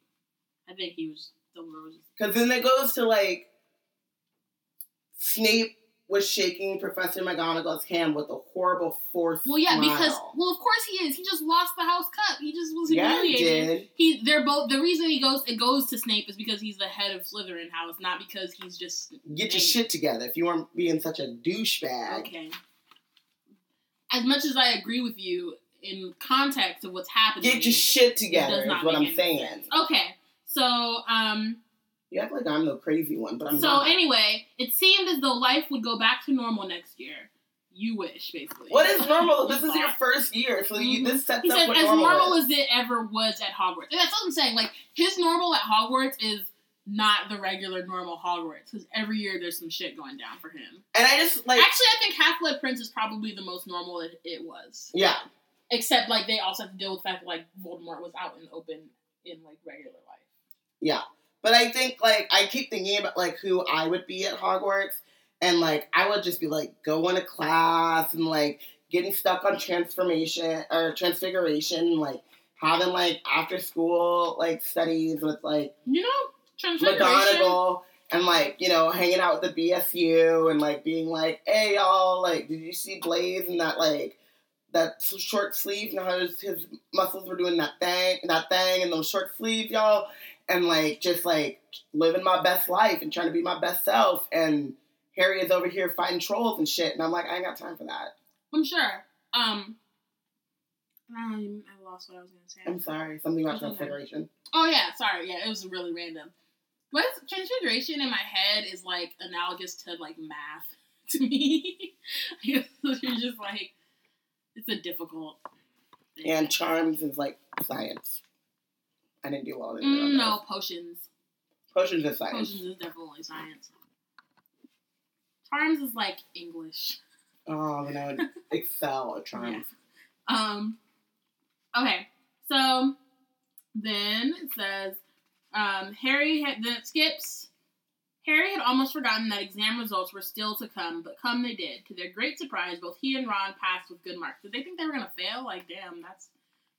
I think he was... Dumbledore was just... Because then it goes to, like... Snape was shaking Professor McGonagall's hand with a horrible forced Well, yeah, smile. Because well, of course he is. He just lost the House Cup. He just was humiliated. Yeah, he did. He, they're both. The reason he goes, it goes to Snape is because he's the head of Slytherin House, not because he's just get Snape. Your shit together. If you weren't being such a douchebag, okay. As much as I agree with you in context of what's happening, get your shit together. Is what I'm saying. Sense. Okay, so um. You act like I'm the crazy one, but I'm so not. So anyway, it seemed as though life would go back to normal next year. You wish, basically. What is normal? This is your first year, so you, this sets he up said, what normal He said, as normal is. As it ever was at Hogwarts. And that's what I'm saying. Like, his normal at Hogwarts is not the regular normal Hogwarts, because every year there's some shit going down for him. And I just, like... Actually, I think Half-Blood Prince is probably the most normal it, it was. Yeah. Except, like, they also have to deal with the fact that, like, Voldemort was out in the open in, like, regular life. Yeah. But I think, like, I keep thinking about, like, who I would be at Hogwarts. And, like, I would just be, like, going to class and, like, getting stuck on transformation or transfiguration. And, like, having, like, after school, like, studies with, like, you know, transfiguration. McGonagall. And, like, you know, hanging out with the B S U and, like, being like, hey, y'all, like, did you see Blaze and that, like, that short sleeve, and how his, his muscles were doing that thing, that thing, and those short sleeves, y'all, and, like, just, like, living my best life and trying to be my best self, and Harry is over here fighting trolls and shit, and I'm like, I ain't got time for that. I'm sure. Um, um I lost what I was going to say. I'm sorry. Something about transfiguration. Oh, yeah. Sorry. Yeah, it was really random. But transfiguration in my head is, like, analogous to, like, math to me. You're just, like, it's a difficult thing. And charms is, like, science. I didn't do well in mm, No, potions. Potions is science. Potions is definitely science. Charms is, like, English. Oh, then I would excel at charms. Yeah. Um, okay. So, then it says, um, Harry had, then it skips... Harry had almost forgotten that exam results were still to come, but come they did. To their great surprise, both he and Ron passed with good marks. Did they think they were going to fail? Like, damn, that's...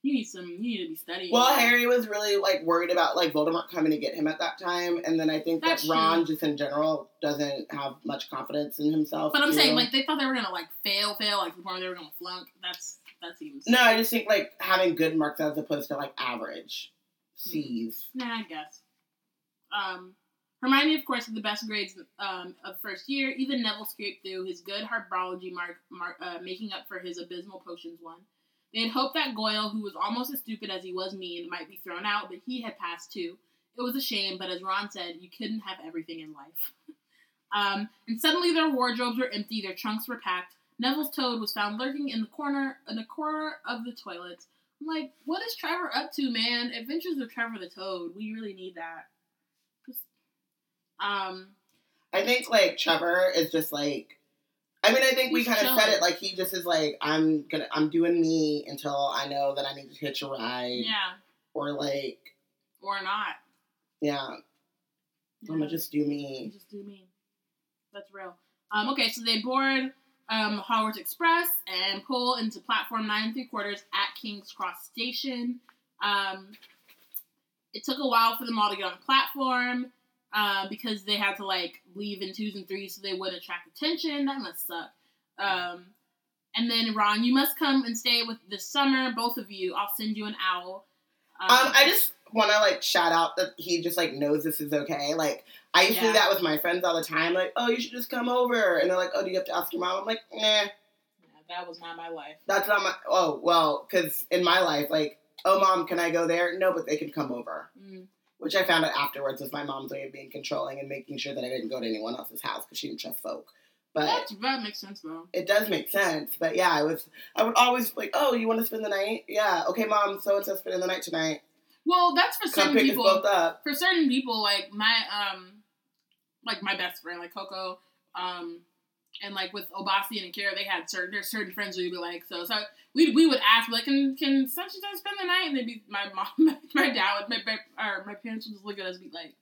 You need some... You need to be studying. Well, Harry was really, like, worried about, like, Voldemort coming to get him at that time, and then I think that's that Ron, true. Just in general, doesn't have much confidence in himself. But I'm too. saying, like, they thought they were going to, like, fail, fail, like, the point they were going to flunk. That's... That seems... No, I just think, like, having good marks as opposed to, like, average C's. Nah, I guess. Um... Hermione, of course, had the best grades um, of first year. Even Neville scraped through his good herbology mark, mark uh, making up for his abysmal potions one. They had hoped that Goyle, who was almost as stupid as he was mean, might be thrown out, but he had passed too. It was a shame, but as Ron said, you couldn't have everything in life. um, and suddenly their wardrobes were empty, their trunks were packed. Neville's toad was found lurking in the corner, in the corner of the toilet. I'm like, what is Trevor up to, man? Adventures of Trevor the Toad. We really need that. Um, I think, like, Trevor is just, like, I mean, I think we kind of said it, like, he just is, like, I'm gonna, I'm doing me until I know that I need to hitch a ride. Yeah. Or, like. Or not. Yeah. yeah. I'm gonna just do me. Just do me. That's real. Um, okay, so they board, um, Hogwarts Express and pull into platform nine and three quarters at King's Cross Station. Um, it took a while for them all to get on the platform. Uh, because they had to, like, leave in twos and threes so they would attract attention. That must suck. Um, and then, Ron, you must come and stay with this summer, both of you. I'll send you an owl. Um, um I just want to, like, shout out that he just, like, knows this is okay. Like, I used yeah. to do that with my friends all the time. Like, oh, you should just come over. And they're like, oh, do you have to ask your mom? I'm like, nah. Yeah, that was not my life. That's not my... Oh, well, because in my life, like, oh, mom, can I go there? No, but they can come over. Mm-hmm. Which I found out afterwards was my mom's way of being controlling and making sure that I didn't go to anyone else's house because she didn't trust folk. But That's, that makes sense, though. It does make sense. But, yeah, I was. I would always, like, oh, you want to spend the night? Yeah. Okay, Mom, so-and-so spending the night tonight. Well, that's for Come certain pick people. Us both up. For certain people, like, my, um, like, my best friend, like, Coco, um, and, like, with Obasi and Akira, they had certain, there's certain friends who would be like, so, so, we we would ask, like, can, can such and such spend the night? And they'd be, my mom, my dad, would, my, or my parents would just look at us and be like,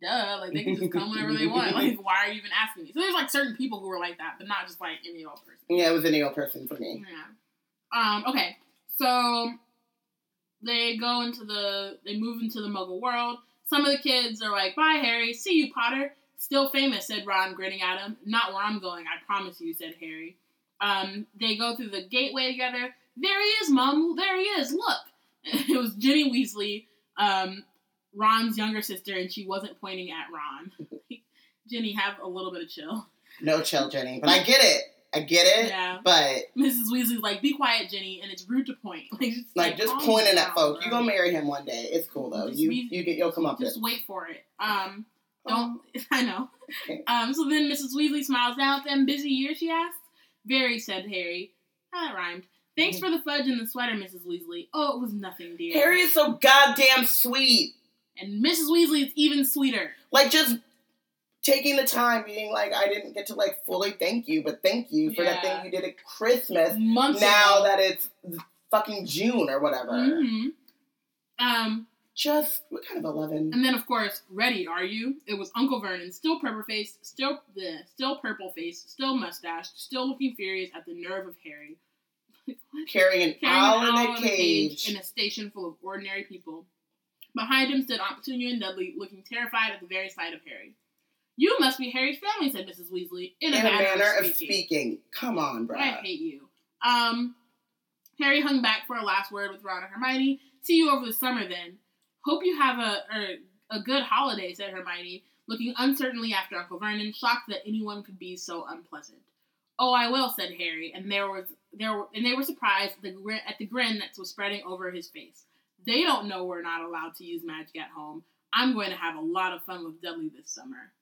duh, like, they can just come whenever they want. Like, why are you even asking me? So there's, like, certain people who were like that, but not just, like, any old person. Yeah, it was any old person for me. Yeah. Um, okay. So, they go into the, they move into the Muggle world. Some of the kids are like, bye, Harry. See you, Potter. Still famous, said Ron, grinning at him. Not where I'm going, I promise you, said Harry. Um, they go through the gateway together. There he is, Mum. There he is. Look. It was Ginny Weasley, um, Ron's younger sister, and she wasn't pointing at Ron. Ginny, have a little bit of chill. No chill, Ginny. But I get it. I get it. Yeah. But Missus Weasley's like, be quiet, Ginny, and it's rude to point. Like, just, like, like just pointing at folks. You're gonna marry him one day. It's cool though. Just, you we, you get you'll come up with it. Just wait for it. Um Don't, I know. Okay. Um, so then Missus Weasley smiles down at them. Busy year, she asked. Very, said Harry. Oh, that rhymed. Thanks for the fudge and the sweater, Missus Weasley. Oh, it was nothing, dear. Harry is so goddamn sweet. And Missus Weasley is even sweeter. Like, just taking the time, being like, I didn't get to, like, fully thank you, but thank you for yeah. that thing you did at Christmas. Months now ago. That it's fucking June or whatever. Mm-hmm. Um, just, what kind of eleven? And then, of course, ready, are you? It was Uncle Vernon, still purple-faced, still bleh, still purple-faced, still mustached, still looking furious at the nerve of Harry. Carrying an Carrying owl, an owl in, a in a cage. In a station full of ordinary people. Behind him stood Aunt Petunia and Dudley, looking terrified at the very sight of Harry. You must be Harry's family, said Missus Weasley, in a in manner, a manner of, speaking. of speaking. Come on, bruh. I hate you. Um, Harry hung back for a last word with Ron and Hermione. See you over the summer, then. Hope you have a er, a good holiday, said Hermione, looking uncertainly after Uncle Vernon, shocked that anyone could be so unpleasant. Oh, I will, said Harry, and there was there were, and they were surprised at the, grin, at the grin that was spreading over his face. They don't know we're not allowed to use magic at home. I'm going to have a lot of fun with Dudley this summer.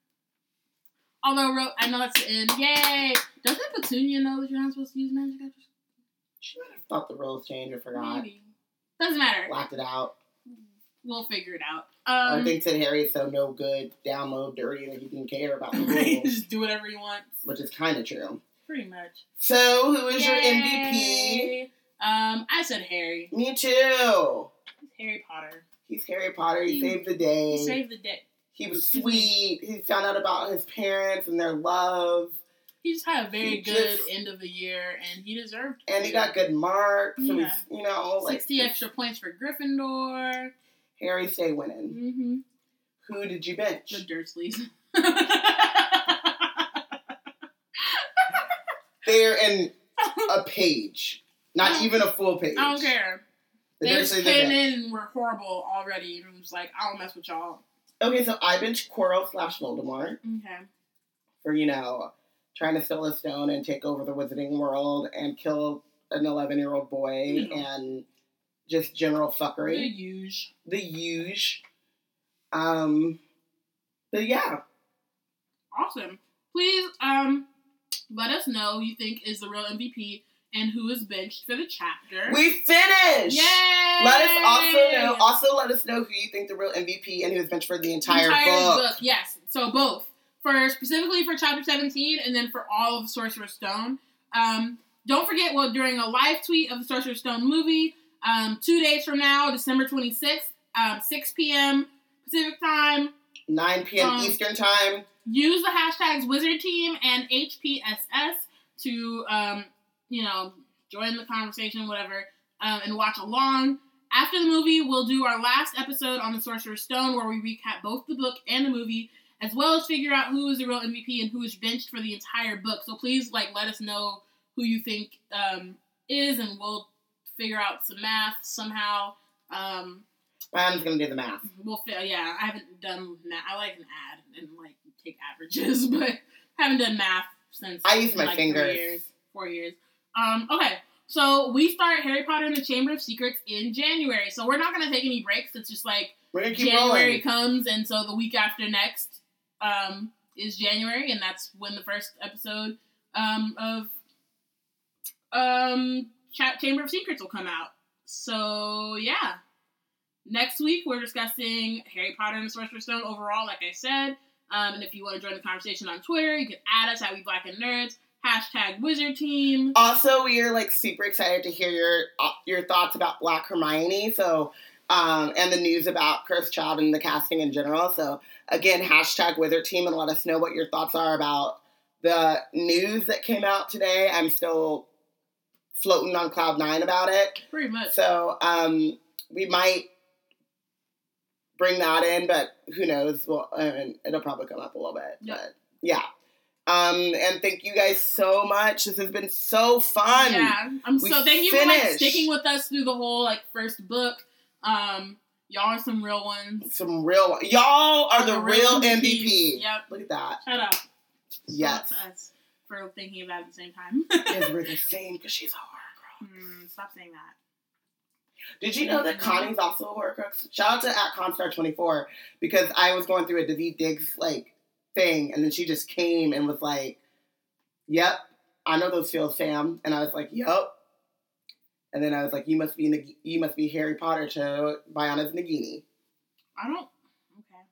Although, I know that's the end. Yay! Doesn't Petunia know that you're not supposed to use magic after school? She might have thought the rules changed or forgot. Maybe. Doesn't matter. Locked it out. We'll figure it out. Um, I think said Harry is so no good, download dirty that he didn't care about the rules. Just do whatever he wants. Which is kind of true. Pretty much. So, who is Yay. your M V P? Um, I said Harry. Me too. He's Harry Potter. He's Harry Potter. He, he saved the day. He saved the day. He was sweet. He found out about his parents and their love. He just had a very he good just, end of the year, and he deserved it. And he got good marks. Yeah. And you know, like sixty extra points for Gryffindor. Harry stay winning. Mm-hmm. Who did you bench? The Dursleys. They're in a page, not even a full page. I don't care. The they Dursleys just came in and were horrible already. I'm just like, I don't mess with y'all. Okay, so I bench Quirrell slash Voldemort. Okay. For, you know, trying to steal a stone and take over the wizarding world and kill an eleven-year-old boy mm-hmm. and just general fuckery. The huge. The huge. Um, but yeah. Awesome. Please, um, let us know who you think is the real M V P and who is benched for the chapter. We finished! Yay! Let us also know, also let us know who you think the real M V P and who is benched for the entire, entire book. book. Yes, so both. For specifically for chapter seventeen and then for all of Sorcerer's Stone. Um, don't forget, well, during a live tweet of the Sorcerer's Stone movie, um, two days from now, December twenty-sixth, um, six p.m. Pacific time. nine p.m. Um, Eastern time. Use the hashtags Wizard Team and H P S S to, um, you know, join the conversation, whatever, um, and watch along. After the movie, we'll do our last episode on the Sorcerer's Stone where we recap both the book and the movie, as well as figure out who is the real M V P and who is benched for the entire book. So please, like, let us know who you think um, is, and we'll figure out some math somehow. Um, I'm going to do the math. We'll, yeah, I haven't done math. I like an add and, like, take averages, but haven't done math since, I use my like, fingers. Four years. Four years. Um, okay, so we start Harry Potter and the Chamber of Secrets in January. So we're not going to take any breaks. It's just, like, we're gonna keep January rolling. Comes, and so the week after next, Um, is January, and that's when the first episode um, of um, Ch- Chamber of Secrets will come out. So, yeah. Next week, we're discussing Harry Potter and the Sorcerer's Stone overall, like I said. Um, and if you want to join the conversation on Twitter, you can add us at We Black and Nerds, hashtag Wizard Team. Also, we are, like, super excited to hear your, your thoughts about Black Hermione, so... Um, and the news about Cursed Child and the casting in general. So, again, hashtag Wizard Team and let us know what your thoughts are about the news that came out today. I'm still floating on cloud nine about it. Pretty much. So, um, we might bring that in, but who knows? Well, I mean, it'll probably come up a little bit. Yep. But, yeah. Um, and thank you guys so much. This has been so fun. Yeah. I'm we so thank finished. you for like, sticking with us through the whole like first book. Um, y'all are some real ones. Some real ones. Y'all are, are the, the real, real M V P. M V P. Yep. Look at that. Shout out. Yes. Stop us for thinking about it at the same time. Because we're the same, because she's a horror girl. Mm, stop saying that. Did you know that Connie's also a horror crux? Shout out to at Constar twenty-four, because I was going through a Daveed Diggs, like, thing, and then she just came and was like, yep, I know those feels, fam. And I was like, yep. And then I was like, "You must be Nag- you must be Harry Potter to Bayana's Nagini." I don't. Okay,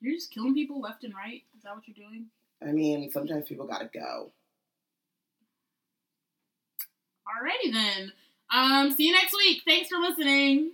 you're just killing people left and right. Is that what you're doing? I mean, sometimes people gotta go. Alrighty then. Um, see you next week. Thanks for listening.